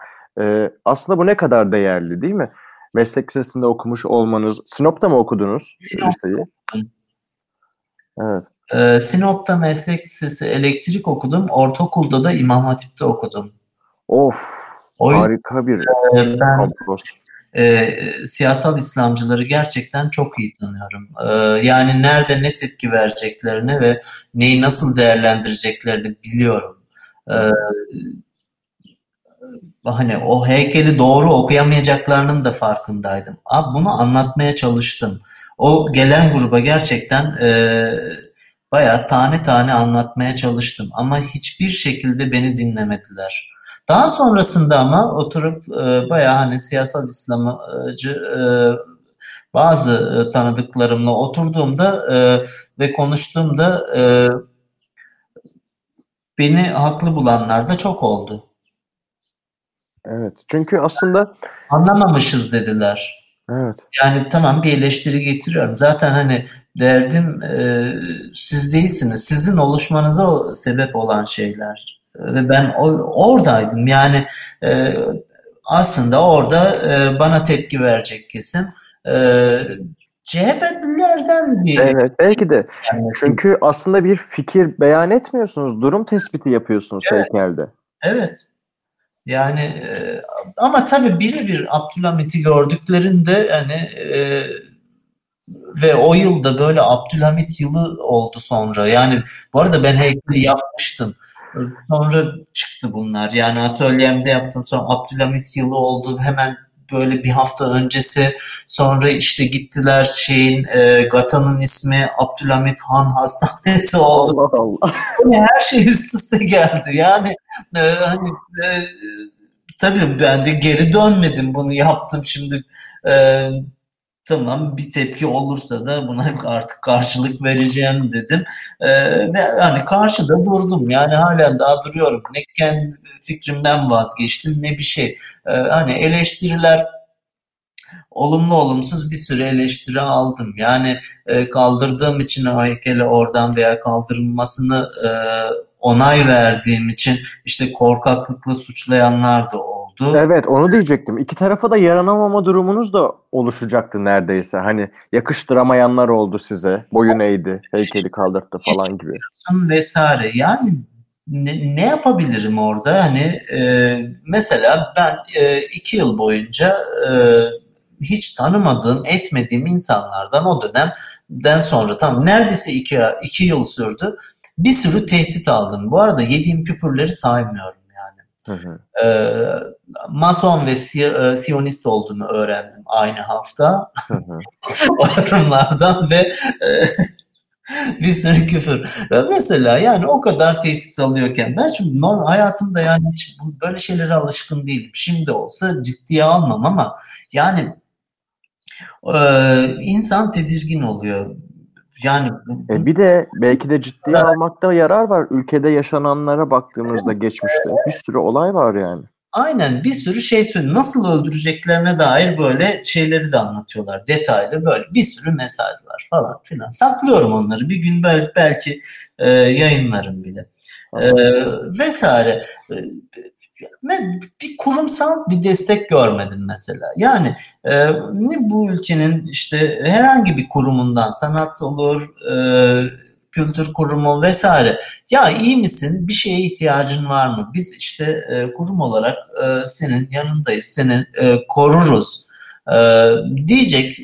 Aslında bu ne kadar değerli değil mi? Meslek lisesinde okumuş olmanız. Sinop'ta mı okudunuz? Sinop'ta. Evet. Sinop'ta meslek lisesi elektrik okudum. Ortaokulda da İmam Hatip'te okudum. O yüzden, harika bir ben siyasal İslamcıları gerçekten çok iyi tanıyorum. Yani nerede ne tepki vereceklerini ve neyi nasıl değerlendireceklerini biliyorum. Hani o heykeli doğru okuyamayacaklarının da farkındaydım. Bunu anlatmaya çalıştım. O gelen gruba gerçekten bayağı tane tane anlatmaya çalıştım. Ama hiçbir şekilde beni dinlemediler. Daha sonrasında ama oturup bayağı hani siyasal İslamcı bazı tanıdıklarımla oturduğumda ve konuştuğumda beni haklı bulanlar da çok oldu. Evet. Çünkü aslında anlamamışız dediler. Evet. Yani tamam, bir eleştiri getiriyorum. Zaten hani derdim siz değilsiniz. Sizin oluşmanıza sebep olan şeyler. Ve ben oradaydım. Yani aslında orada bana tepki verecek kesin. CHP'lilerden bir... Evet, belki de. Yani çünkü aslında bir fikir beyan etmiyorsunuz. Durum tespiti yapıyorsunuz heykelde. Evet. Yani ama tabii bir Abdülhamit'i gördüklerinde hani ve o yılda böyle Abdülhamit yılı oldu sonra. Yani bu arada ben heykeli yapmıştım. Sonra çıktı bunlar. Yani atölyemde yaptım. Sonra Abdülhamit yılı oldu. Hemen böyle bir hafta öncesi. Sonra işte gittiler GATA'nın ismi Abdülhamit Han Hastanesi oldu. Allah Allah. Yani her şey üst üste geldi. Yani tabii ben de geri dönmedim. Bunu yaptım şimdi. Tamam, bir tepki olursa da buna artık karşılık vereceğim dedim. Ve hani karşıda durdum. Yani halen daha duruyorum. Ne kendi fikrimden vazgeçtim ne bir şey. Hani eleştiriler, olumlu olumsuz bir sürü eleştiri aldım. Yani kaldırdığım için o heykeli oradan veya kaldırılmasını onay verdiğim için işte korkaklıkla suçlayanlar da oldu. Evet, onu diyecektim. İki tarafa da yaranamama durumunuz da oluşacaktı neredeyse. Hani yakıştıramayanlar oldu size. Boyun eğdi, heykeli kaldırdı falan gibi. Vesaire. Yani ne yapabilirim orada? Hani mesela ben 2 yıl boyunca hiç tanımadığım, etmediğim insanlardan o dönemden sonra tam neredeyse 2 yıl sürdü. Bir sürü tehdit aldım. Bu arada yediğim küfürleri saymıyorum yani. Hı hı. Mason ve Siyonist olduğunu öğrendim aynı hafta. Hı hı. O yorumlardan ve bir sürü küfür. Mesela yani o kadar tehdit alıyorken ben şimdi hayatımda yani hiç böyle şeylere alışkın değilim. Şimdi olsa ciddiye almam ama yani insan tedirgin oluyor. Yani bir de belki de ciddiye almakta yarar var. Ülkede yaşananlara baktığımızda geçmişte bir sürü olay var yani. Aynen, bir sürü şey söylüyor. Nasıl öldüreceklerine dair böyle şeyleri de anlatıyorlar. Detaylı böyle bir sürü mesaj var falan filan. Saklıyorum onları. Bir gün belki yayınlarım bile. Vesaire. Bir kurumsal bir destek görmedim mesela. Yani bu ülkenin işte herhangi bir kurumundan, sanat olur, kültür kurumu vesaire. Ya iyi misin? Bir şeye ihtiyacın var mı? Biz işte kurum olarak senin yanındayız, seni koruruz diyecek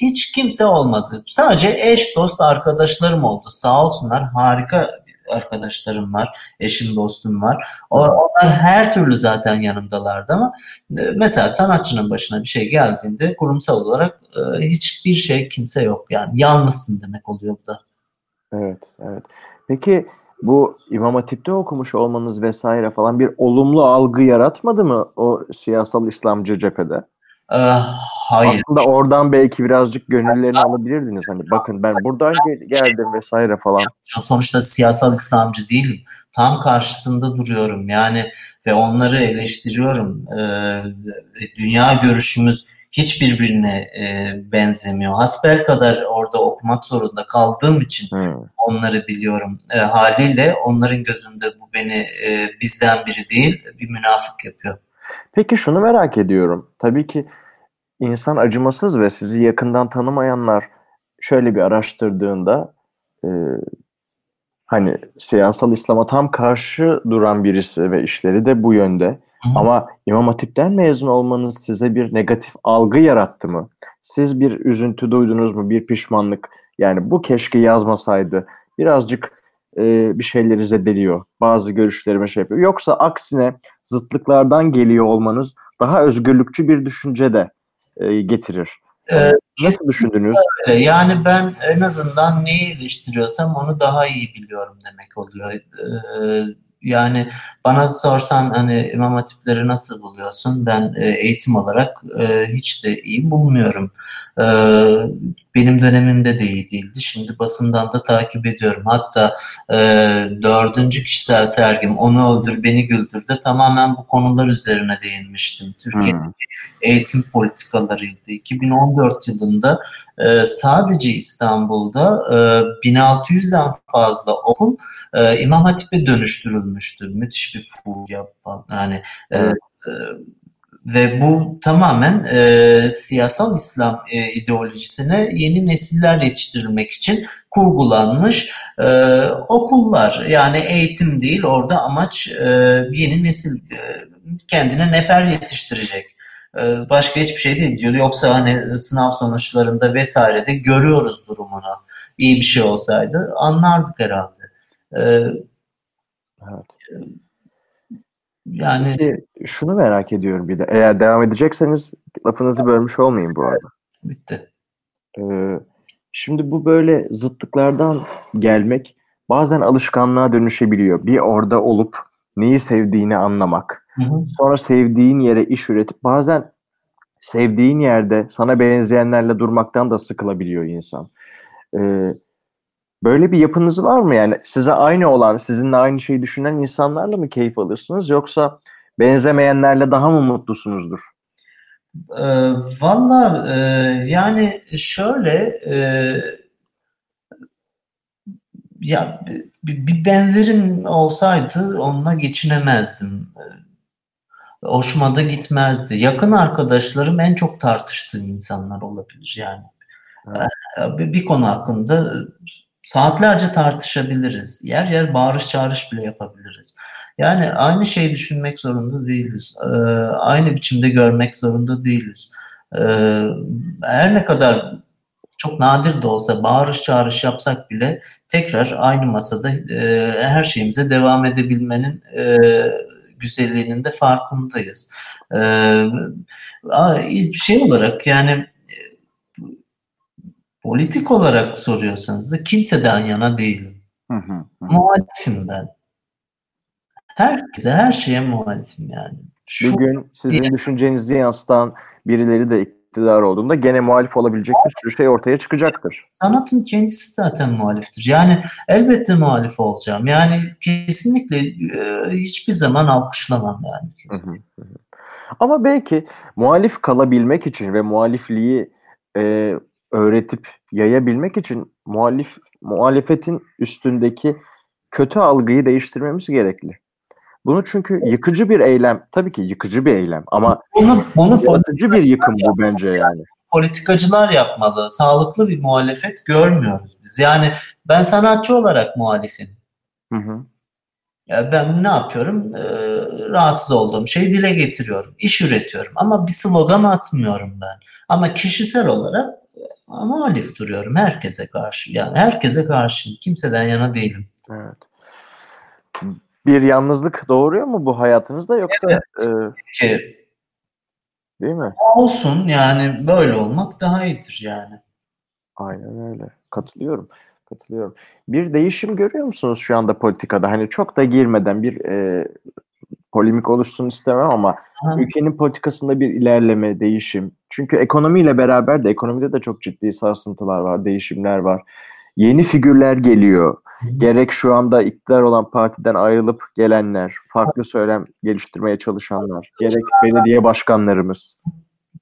hiç kimse olmadı. Sadece eş, dost, arkadaşlarım oldu. Sağ olsunlar, harika arkadaşlarım var, eşim, dostum var. Onlar her türlü zaten yanımdalardı ama mesela sanatçının başına bir şey geldiğinde kurumsal olarak hiçbir şey, kimse yok. Yani yalnızsın demek oluyor bu da. Evet, evet. Peki bu İmam Hatip'te okumuş olmanız vesaire falan bir olumlu algı yaratmadı mı o siyasal İslamcı cephede? Hayır. Aslında oradan belki birazcık gönüllerini alabilirdiniz. Hani bakın ben buradan geldim vesaire falan. Sonuçta siyasal İslamcı değilim. Tam karşısında duruyorum yani ve onları eleştiriyorum. Dünya görüşümüz hiç birbirine benzemiyor. Hasbelkader orada okumak zorunda kaldığım için onları biliyorum. Haliyle onların gözünde bu beni bizden biri değil, bir münafık yapıyor. Peki şunu merak ediyorum. Tabii ki insan acımasız ve sizi yakından tanımayanlar şöyle bir araştırdığında hani siyasal İslam'a tam karşı duran birisi ve işleri de bu yönde. Ama İmam Hatip'ten mezun olmanız size bir negatif algı yarattı mı? Siz bir üzüntü duydunuz mu? Bir pişmanlık? Yani bu keşke yazmasaydı. Birazcık bir şeyleri zedeliyor. Bazı görüşlerime şey yapıyor. Yoksa aksine zıtlıklardan geliyor olmanız daha özgürlükçü bir düşünce de getirir. Nasıl düşündünüz? Öyle. Yani ben en azından neyi eleştiriyorsam onu daha iyi biliyorum demek oluyor. Yani bana sorsan hani İmam Hatipleri nasıl buluyorsun? Ben eğitim olarak hiç de iyi bulmuyorum. Benim dönemimde de iyi değildi. Şimdi basından da takip ediyorum. Hatta 4. kişisel sergim Onu Öldür Beni Güldür de tamamen bu konular üzerine değinmiştim. Türkiye'deki eğitim politikalarıydı. 2014 yılında sadece İstanbul'da 1600'den fazla okul İmam Hatip'e dönüştürülmüştü. Müthiş bir furya yani ve bu tamamen siyasal İslam ideolojisine yeni nesiller yetiştirilmek için kurgulanmış okullar. Yani eğitim değil, orada amaç yeni nesil kendine nefer yetiştirecek. Başka hiçbir şey değil diyor. Yoksa hani sınav sonuçlarında vesaire de görüyoruz durumunu. İyi bir şey olsaydı anlardık herhalde. Evet. Yani peki, şunu merak ediyorum bir de. Eğer devam edecekseniz lafınızı bölmüş olmayayım bu arada. Bitti. Şimdi bu böyle zıtlıklardan gelmek bazen alışkanlığa dönüşebiliyor. Bir orada olup neyi sevdiğini anlamak. Sonra sevdiğin yere iş üretip bazen sevdiğin yerde sana benzeyenlerle durmaktan da sıkılabiliyor insan. Böyle bir yapınız var mı? Yani size aynı olan, sizinle aynı şeyi düşünen insanlarla mı keyif alırsınız? Yoksa benzemeyenlerle daha mı mutlusunuzdur? Vallahi yani şöyle... ya bir benzerim olsaydı onunla geçinemezdim. Hoşuma da gitmezdi. Yakın arkadaşlarım en çok tartıştığım insanlar olabilir yani. Evet. Bir konu hakkında saatlerce tartışabiliriz. Yer yer bağırış çağırış bile yapabiliriz. Yani aynı şeyi düşünmek zorunda değiliz. Aynı biçimde görmek zorunda değiliz. Her ne kadar çok nadir de olsa bağırış çağırış yapsak bile tekrar aynı masada her şeyimize devam edebilmenin güzelliğinin de farkındayız. Şey olarak yani politik olarak soruyorsanız da kimseden yana değilim. Muhalifim ben. Herkese, her şeye muhalifim yani. Bugün sizin düşüncenizi yansıtan birileri de iktidar olduğunda gene muhalif olabilecek bir sürü şey ortaya çıkacaktır. Sanatın kendisi zaten muhaliftir. Yani elbette muhalif olacağım. Yani kesinlikle hiçbir zaman alkışlamam yani. Ama belki muhalif kalabilmek için ve muhalifliği öğretip yayabilmek için muhalefetin üstündeki kötü algıyı değiştirmemiz gerekli. Bunu çünkü yıkıcı bir eylem, tabii ki yıkıcı bir eylem ama yıkıcı bir yıkım bu bence yani. Politikacılar yapmalı, sağlıklı bir muhalefet görmüyoruz biz. Yani ben sanatçı olarak muhalifim. Ya ben ne yapıyorum? Rahatsız olduğum şeyi dile getiriyorum, iş üretiyorum ama bir slogan atmıyorum ben. Ama kişisel olarak muhalif duruyorum herkese karşı. Yani herkese karşıyım, kimseden yana değilim. Evet. Bir yalnızlık doğuruyor mu bu hayatınızda yoksa? Evet. Değil mi? Olsun yani, böyle olmak daha iyidir yani. Aynen öyle. Katılıyorum. Bir değişim görüyor musunuz şu anda politikada? Hani çok da girmeden bir polemik oluşsun istemem ama ülkenin politikasında bir ilerleme, değişim. Çünkü ekonomiyle beraber de ekonomide de çok ciddi sarsıntılar var, değişimler var. Yeni figürler geliyor. Gerek şu anda iktidar olan partiden ayrılıp gelenler, farklı söylem geliştirmeye çalışanlar, gerek belediye başkanlarımız.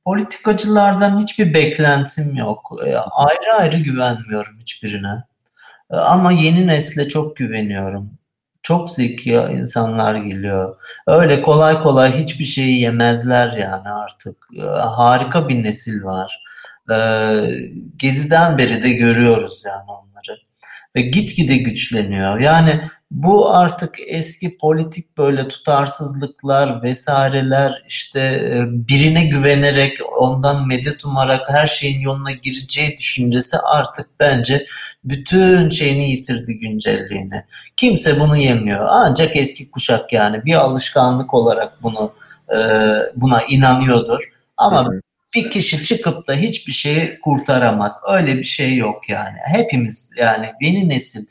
Politikacılardan hiçbir beklentim yok. Ayrı ayrı güvenmiyorum hiçbirine. Ama yeni nesle çok güveniyorum. Çok zeki insanlar geliyor. Öyle kolay kolay hiçbir şeyi yemezler yani artık. Harika bir nesil var. Geziden beri de görüyoruz yani onları. Ve gitgide güçleniyor. Yani bu artık eski politik böyle tutarsızlıklar vesaireler, işte birine güvenerek ondan medet umarak her şeyin yoluna gireceği düşüncesi artık bence bütün şeyini yitirdi, güncelliğini. Kimse bunu yemiyor. Ancak eski kuşak yani bir alışkanlık olarak buna inanıyordur. Ama bir kişi çıkıp da hiçbir şeyi kurtaramaz. Öyle bir şey yok yani. Hepimiz yani yeni nesil,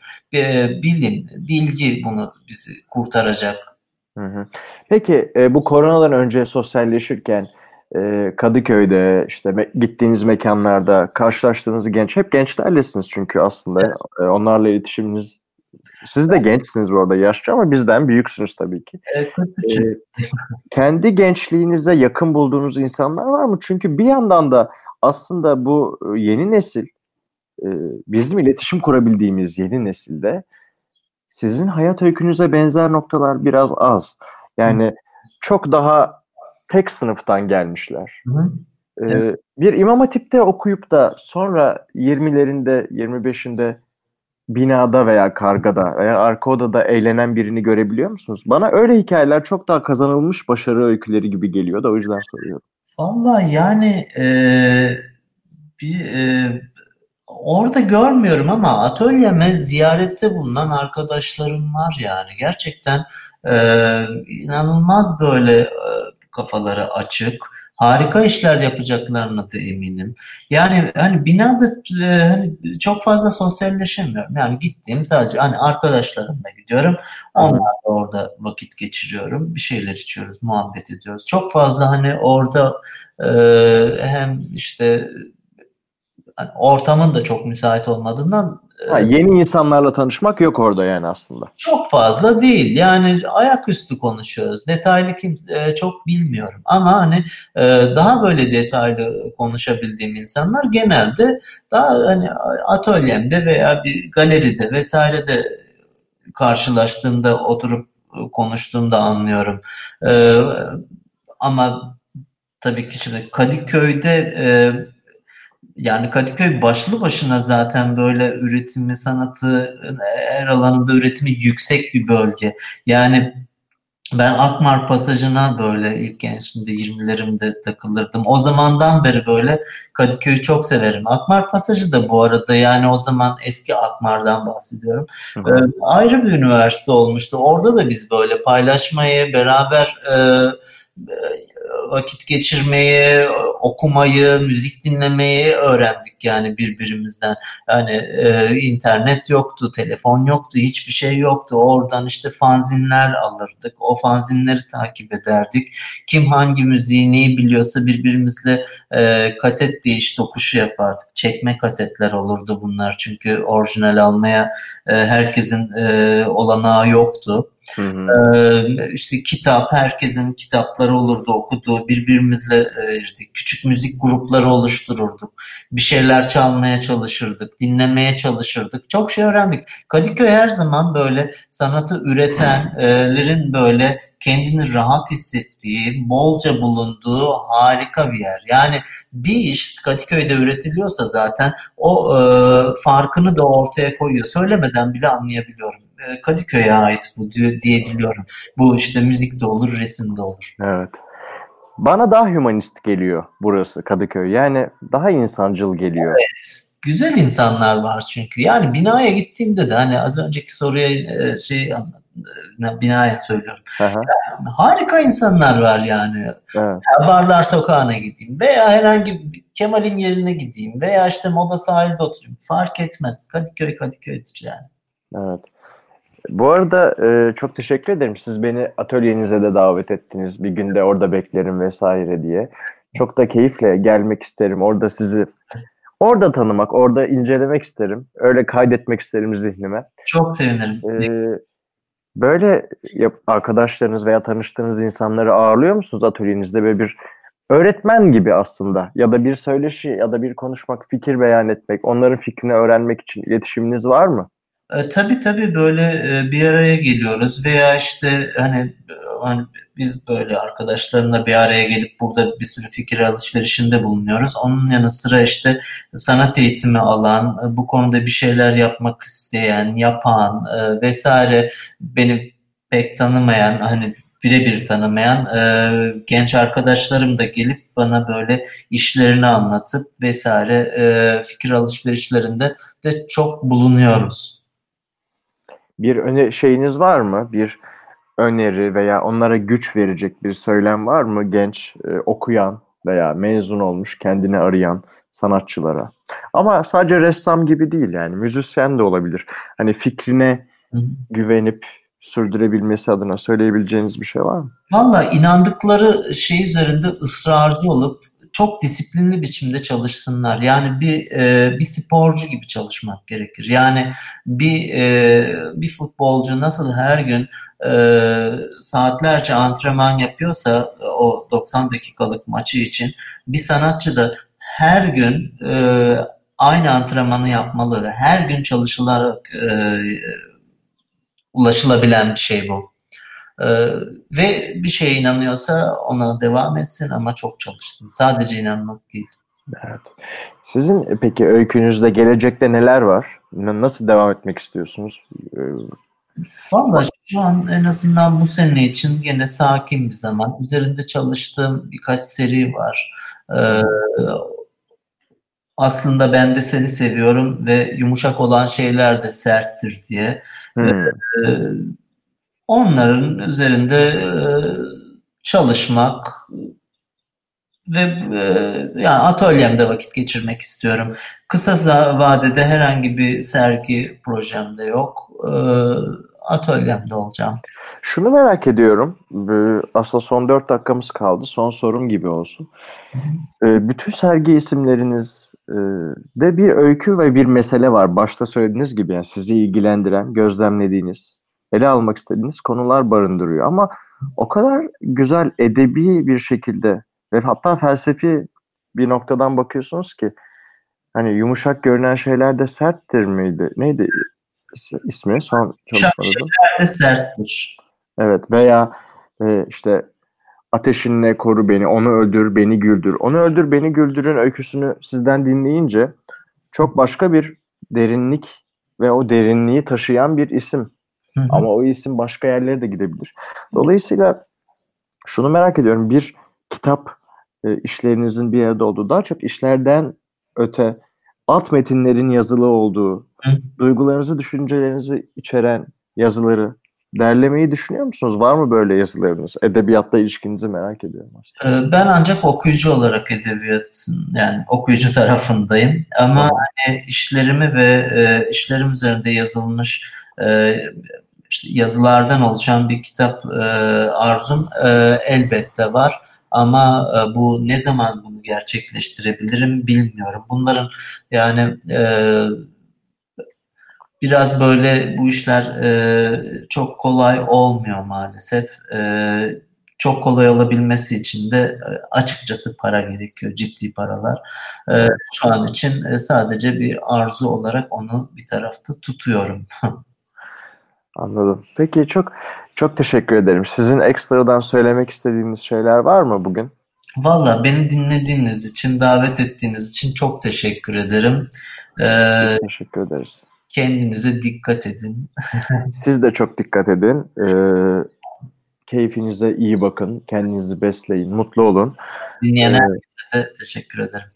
bilim, bilgi bunu bizi kurtaracak. Peki bu koronadan önce sosyalleşirken Kadıköy'de işte gittiğiniz mekanlarda karşılaştığınız hep gençlerlesiniz çünkü aslında evet. Onlarla iletişiminiz, siz de gençsiniz bu arada, yaşça ama bizden büyüksünüz tabii ki. Evet. Kendi gençliğinize yakın bulduğunuz insanlar var mı? Çünkü bir yandan da aslında bu yeni nesil, bizim iletişim kurabildiğimiz yeni nesilde sizin hayat öykünüze benzer noktalar biraz az. Yani çok daha tek sınıftan gelmişler. Evet. Bir İmam Hatip'te okuyup da sonra 20'lerinde, 25'inde binada veya kargada veya arka odada eğlenen birini görebiliyor musunuz? Bana öyle hikayeler çok daha kazanılmış başarı öyküleri gibi geliyor da o yüzden soruyorum. Vallahi yani orada görmüyorum ama atölyeme ziyarette bulunan arkadaşlarım var yani. Gerçekten inanılmaz böyle kafaları açık. Harika işler yapacaklarına da eminim. Yani hani binada hani çok fazla sosyalleşemiyorum. Yani gittiğim sadece hani arkadaşlarımla gidiyorum. Onlarla orada vakit geçiriyorum. Bir şeyler içiyoruz, muhabbet ediyoruz. Çok fazla hani orada hem işte hani ortamın da çok müsait olmadığından yeni insanlarla tanışmak yok orada yani aslında. Çok fazla değil. Yani ayaküstü konuşuyoruz. Detaylı çok bilmiyorum. Ama hani daha böyle detaylı konuşabildiğim insanlar genelde daha hani atölyemde veya bir galeride vesairede karşılaştığımda, oturup konuştuğumda anlıyorum. Ama tabii ki şimdi Kadıköy'de yani Kadıköy başlı başına zaten böyle üretimi, sanatı, her alanında üretimi yüksek bir bölge. Yani ben Akmar Pasajı'na böyle ilk gençliğimde, 20'lerimde takılırdım. O zamandan beri böyle Kadıköy'ü çok severim. Akmar Pasajı da bu arada yani o zaman eski Akmar'dan bahsediyorum. Ayrı bir üniversite olmuştu. Orada da biz böyle paylaşmayı, beraber vakit geçirmeyi, okumayı, müzik dinlemeyi öğrendik yani birbirimizden. Yani internet yoktu, telefon yoktu, hiçbir şey yoktu. Oradan işte fanzinler alırdık. O fanzinleri takip ederdik. Kim hangi müziği neyi biliyorsa birbirimizle kaset değiş tokuşu yapardık. Çekme kasetler olurdu bunlar. Çünkü orijinal almaya herkesin olanağı yoktu. İşte kitap, herkesin kitapları olurdu, okuduğu, birbirimizle küçük müzik grupları oluştururduk, bir şeyler çalmaya çalışırdık, dinlemeye çalışırdık, çok şey öğrendik. Kadıköy her zaman böyle sanatı üretenlerin böyle kendini rahat hissettiği, bolca bulunduğu harika bir yer. Yani bir iş Kadıköy'de üretiliyorsa zaten o farkını da ortaya koyuyor, söylemeden bile anlayabiliyorum. Kadıköy'e ait bu diyebiliyorum. Bu işte müzik de olur, resim de olur. Evet. Bana daha hümanist geliyor burası Kadıköy. Yani daha insancıl geliyor. Evet. güzel insanlar var çünkü. Yani binaya gittiğimde de hani az önceki soruya binaya söylüyorum. Yani harika insanlar var yani. Evet. Ya Barlar Sokağı'na gideyim veya herhangi Kemal'in yerine gideyim veya işte Moda Sahil'de oturayım. Fark etmez. Kadıköy'dür yani. Evet. Bu arada çok teşekkür ederim. Siz beni atölyenize de davet ettiniz. Bir günde orada beklerim vesaire diye. Çok da keyifle gelmek isterim. Orada sizi orada tanımak, orada incelemek isterim. Öyle kaydetmek isterim zihnime. Çok sevinirim. Böyle arkadaşlarınız veya tanıştığınız insanları ağırlıyor musunuz atölyenizde? Böyle bir öğretmen gibi aslında ya da bir söyleşi ya da bir konuşmak, fikir beyan etmek, onların fikrini öğrenmek için iletişiminiz var mı? Tabii böyle bir araya geliyoruz veya işte hani biz böyle arkadaşlarımla bir araya gelip burada bir sürü fikir alışverişinde bulunuyoruz. Onun yanı sıra işte sanat eğitimi alan, bu konuda bir şeyler yapmak isteyen, yapan vesaire beni pek tanımayan hani birebir tanımayan genç arkadaşlarım da gelip bana böyle işlerini anlatıp vesaire fikir alışverişlerinde de çok bulunuyoruz. Bir şeyiniz var mı? Bir öneri veya onlara güç verecek bir söylem var mı? Genç okuyan veya mezun olmuş kendini arayan sanatçılara. Ama sadece ressam gibi değil yani müzisyen de olabilir. Hani fikrine güvenip sürdürebilmesi adına söyleyebileceğiniz bir şey var mı? Vallahi inandıkları şey üzerinde ısrarcı olup çok disiplinli biçimde çalışsınlar. Yani bir sporcu gibi çalışmak gerekir. Yani bir futbolcu nasıl her gün saatlerce antrenman yapıyorsa o 90 dakikalık maçı için bir sanatçı da her gün aynı antrenmanı yapmalı. Her gün çalışılarak ulaşılabilen bir şey bu. Ve bir şeye inanıyorsa ona devam etsin ama çok çalışsın. Sadece inanmak değil. Evet. Sizin peki öykünüzde gelecekte neler var? Nasıl devam etmek istiyorsunuz? Vallahi şu an en azından bu sene için yine sakin bir zaman. Üzerinde çalıştığım birkaç seri var. Aslında ben de seni seviyorum ve yumuşak olan şeyler de serttir diye. Onların üzerinde çalışmak ve yani atölyemde vakit geçirmek istiyorum. Kısa vadede herhangi bir sergi projemde yok. Atölyemde olacağım. Şunu merak ediyorum. Aslında son 4 dakikamız kaldı. Son sorum gibi olsun. Bütün sergi isimleriniz de bir öykü ve bir mesele var. Başta söylediğiniz gibi yani sizi ilgilendiren, gözlemlediğiniz, ele almak istediğiniz konular barındırıyor. Ama o kadar güzel edebi bir şekilde ve hatta felsefi bir noktadan bakıyorsunuz ki hani yumuşak görünen şeyler de serttir miydi? Neydi ismi? Son şeyler de serttir. Evet veya işte ateşinle koru beni, onu öldür beni güldür. Onu öldür beni güldür'ün öyküsünü sizden dinleyince çok başka bir derinlik ve o derinliği taşıyan bir isim. Ama o isim başka yerlere de gidebilir. Dolayısıyla şunu merak ediyorum. Bir kitap işlerinizin bir yerde olduğu, daha çok işlerden öte alt metinlerin yazılı olduğu, duygularınızı, düşüncelerinizi içeren yazıları derlemeyi düşünüyor musunuz? Var mı böyle yazılarınız? Edebiyatla ilişkinizi merak ediyorum aslında. Ben ancak okuyucu olarak edebiyatın, yani okuyucu tarafındayım. Ama hani işlerimi ve işlerim üzerinde yazılmış işte yazılardan oluşan bir kitap arzum elbette var ama bu ne zaman bunu gerçekleştirebilirim bilmiyorum. Bunların yani biraz böyle bu işler çok kolay olmuyor maalesef. Çok kolay olabilmesi için de açıkçası para gerekiyor, ciddi paralar. Şu an için sadece bir arzu olarak onu bir tarafta tutuyorum. Anladım. Peki çok teşekkür ederim. Sizin ekstradan söylemek istediğiniz şeyler var mı bugün? Vallahi beni dinlediğiniz için, davet ettiğiniz için çok teşekkür ederim. Teşekkür ederiz. Kendinize dikkat edin. Siz de çok dikkat edin. Keyfinize iyi bakın. Kendinizi besleyin. Mutlu olun. Dinleyen herkese de teşekkür ederim.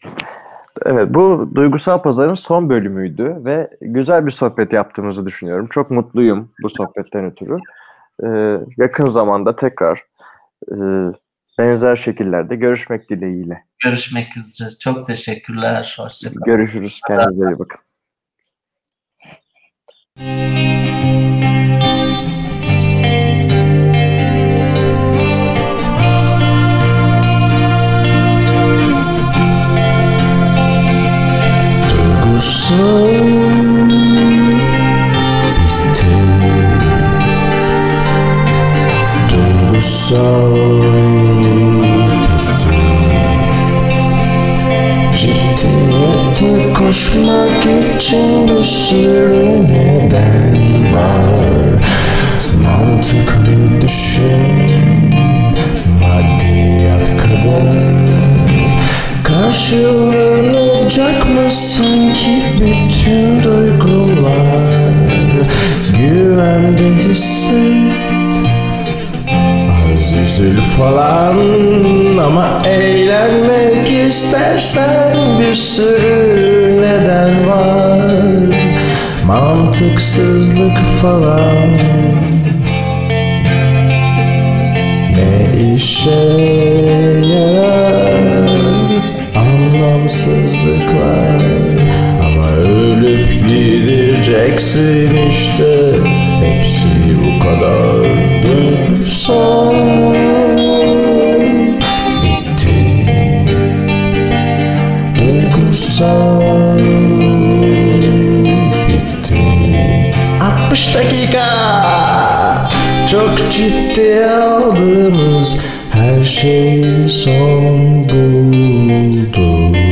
Evet, bu Duygusal Pazar'ın son bölümüydü ve güzel bir sohbet yaptığımızı düşünüyorum. Çok mutluyum bu sohbetten ötürü. Yakın zamanda tekrar benzer şekillerde görüşmek dileğiyle. Görüşmek üzere. Çok teşekkürler. Hoşçakalın. Görüşürüz. Kendinize iyi bakın. Duygusal bitti. Ciddiyete koşmak için bir sürü neden var. Mantıklı düşün, maddiyat kadar. Karşılanacak mı sanki bütün duygular? Güvende hisset, az üzül falan. Ama eğlenmek istersen bir sürü neden var. Mantıksızlık falan ne işe yarar? Anlamsızlıklar. Ama ölüp gideceksin işte, hepsi bu kadar. Duygusal bitti. Duygusal bitti. 60 dakika çok ciddi aldığımız her şey son buldu.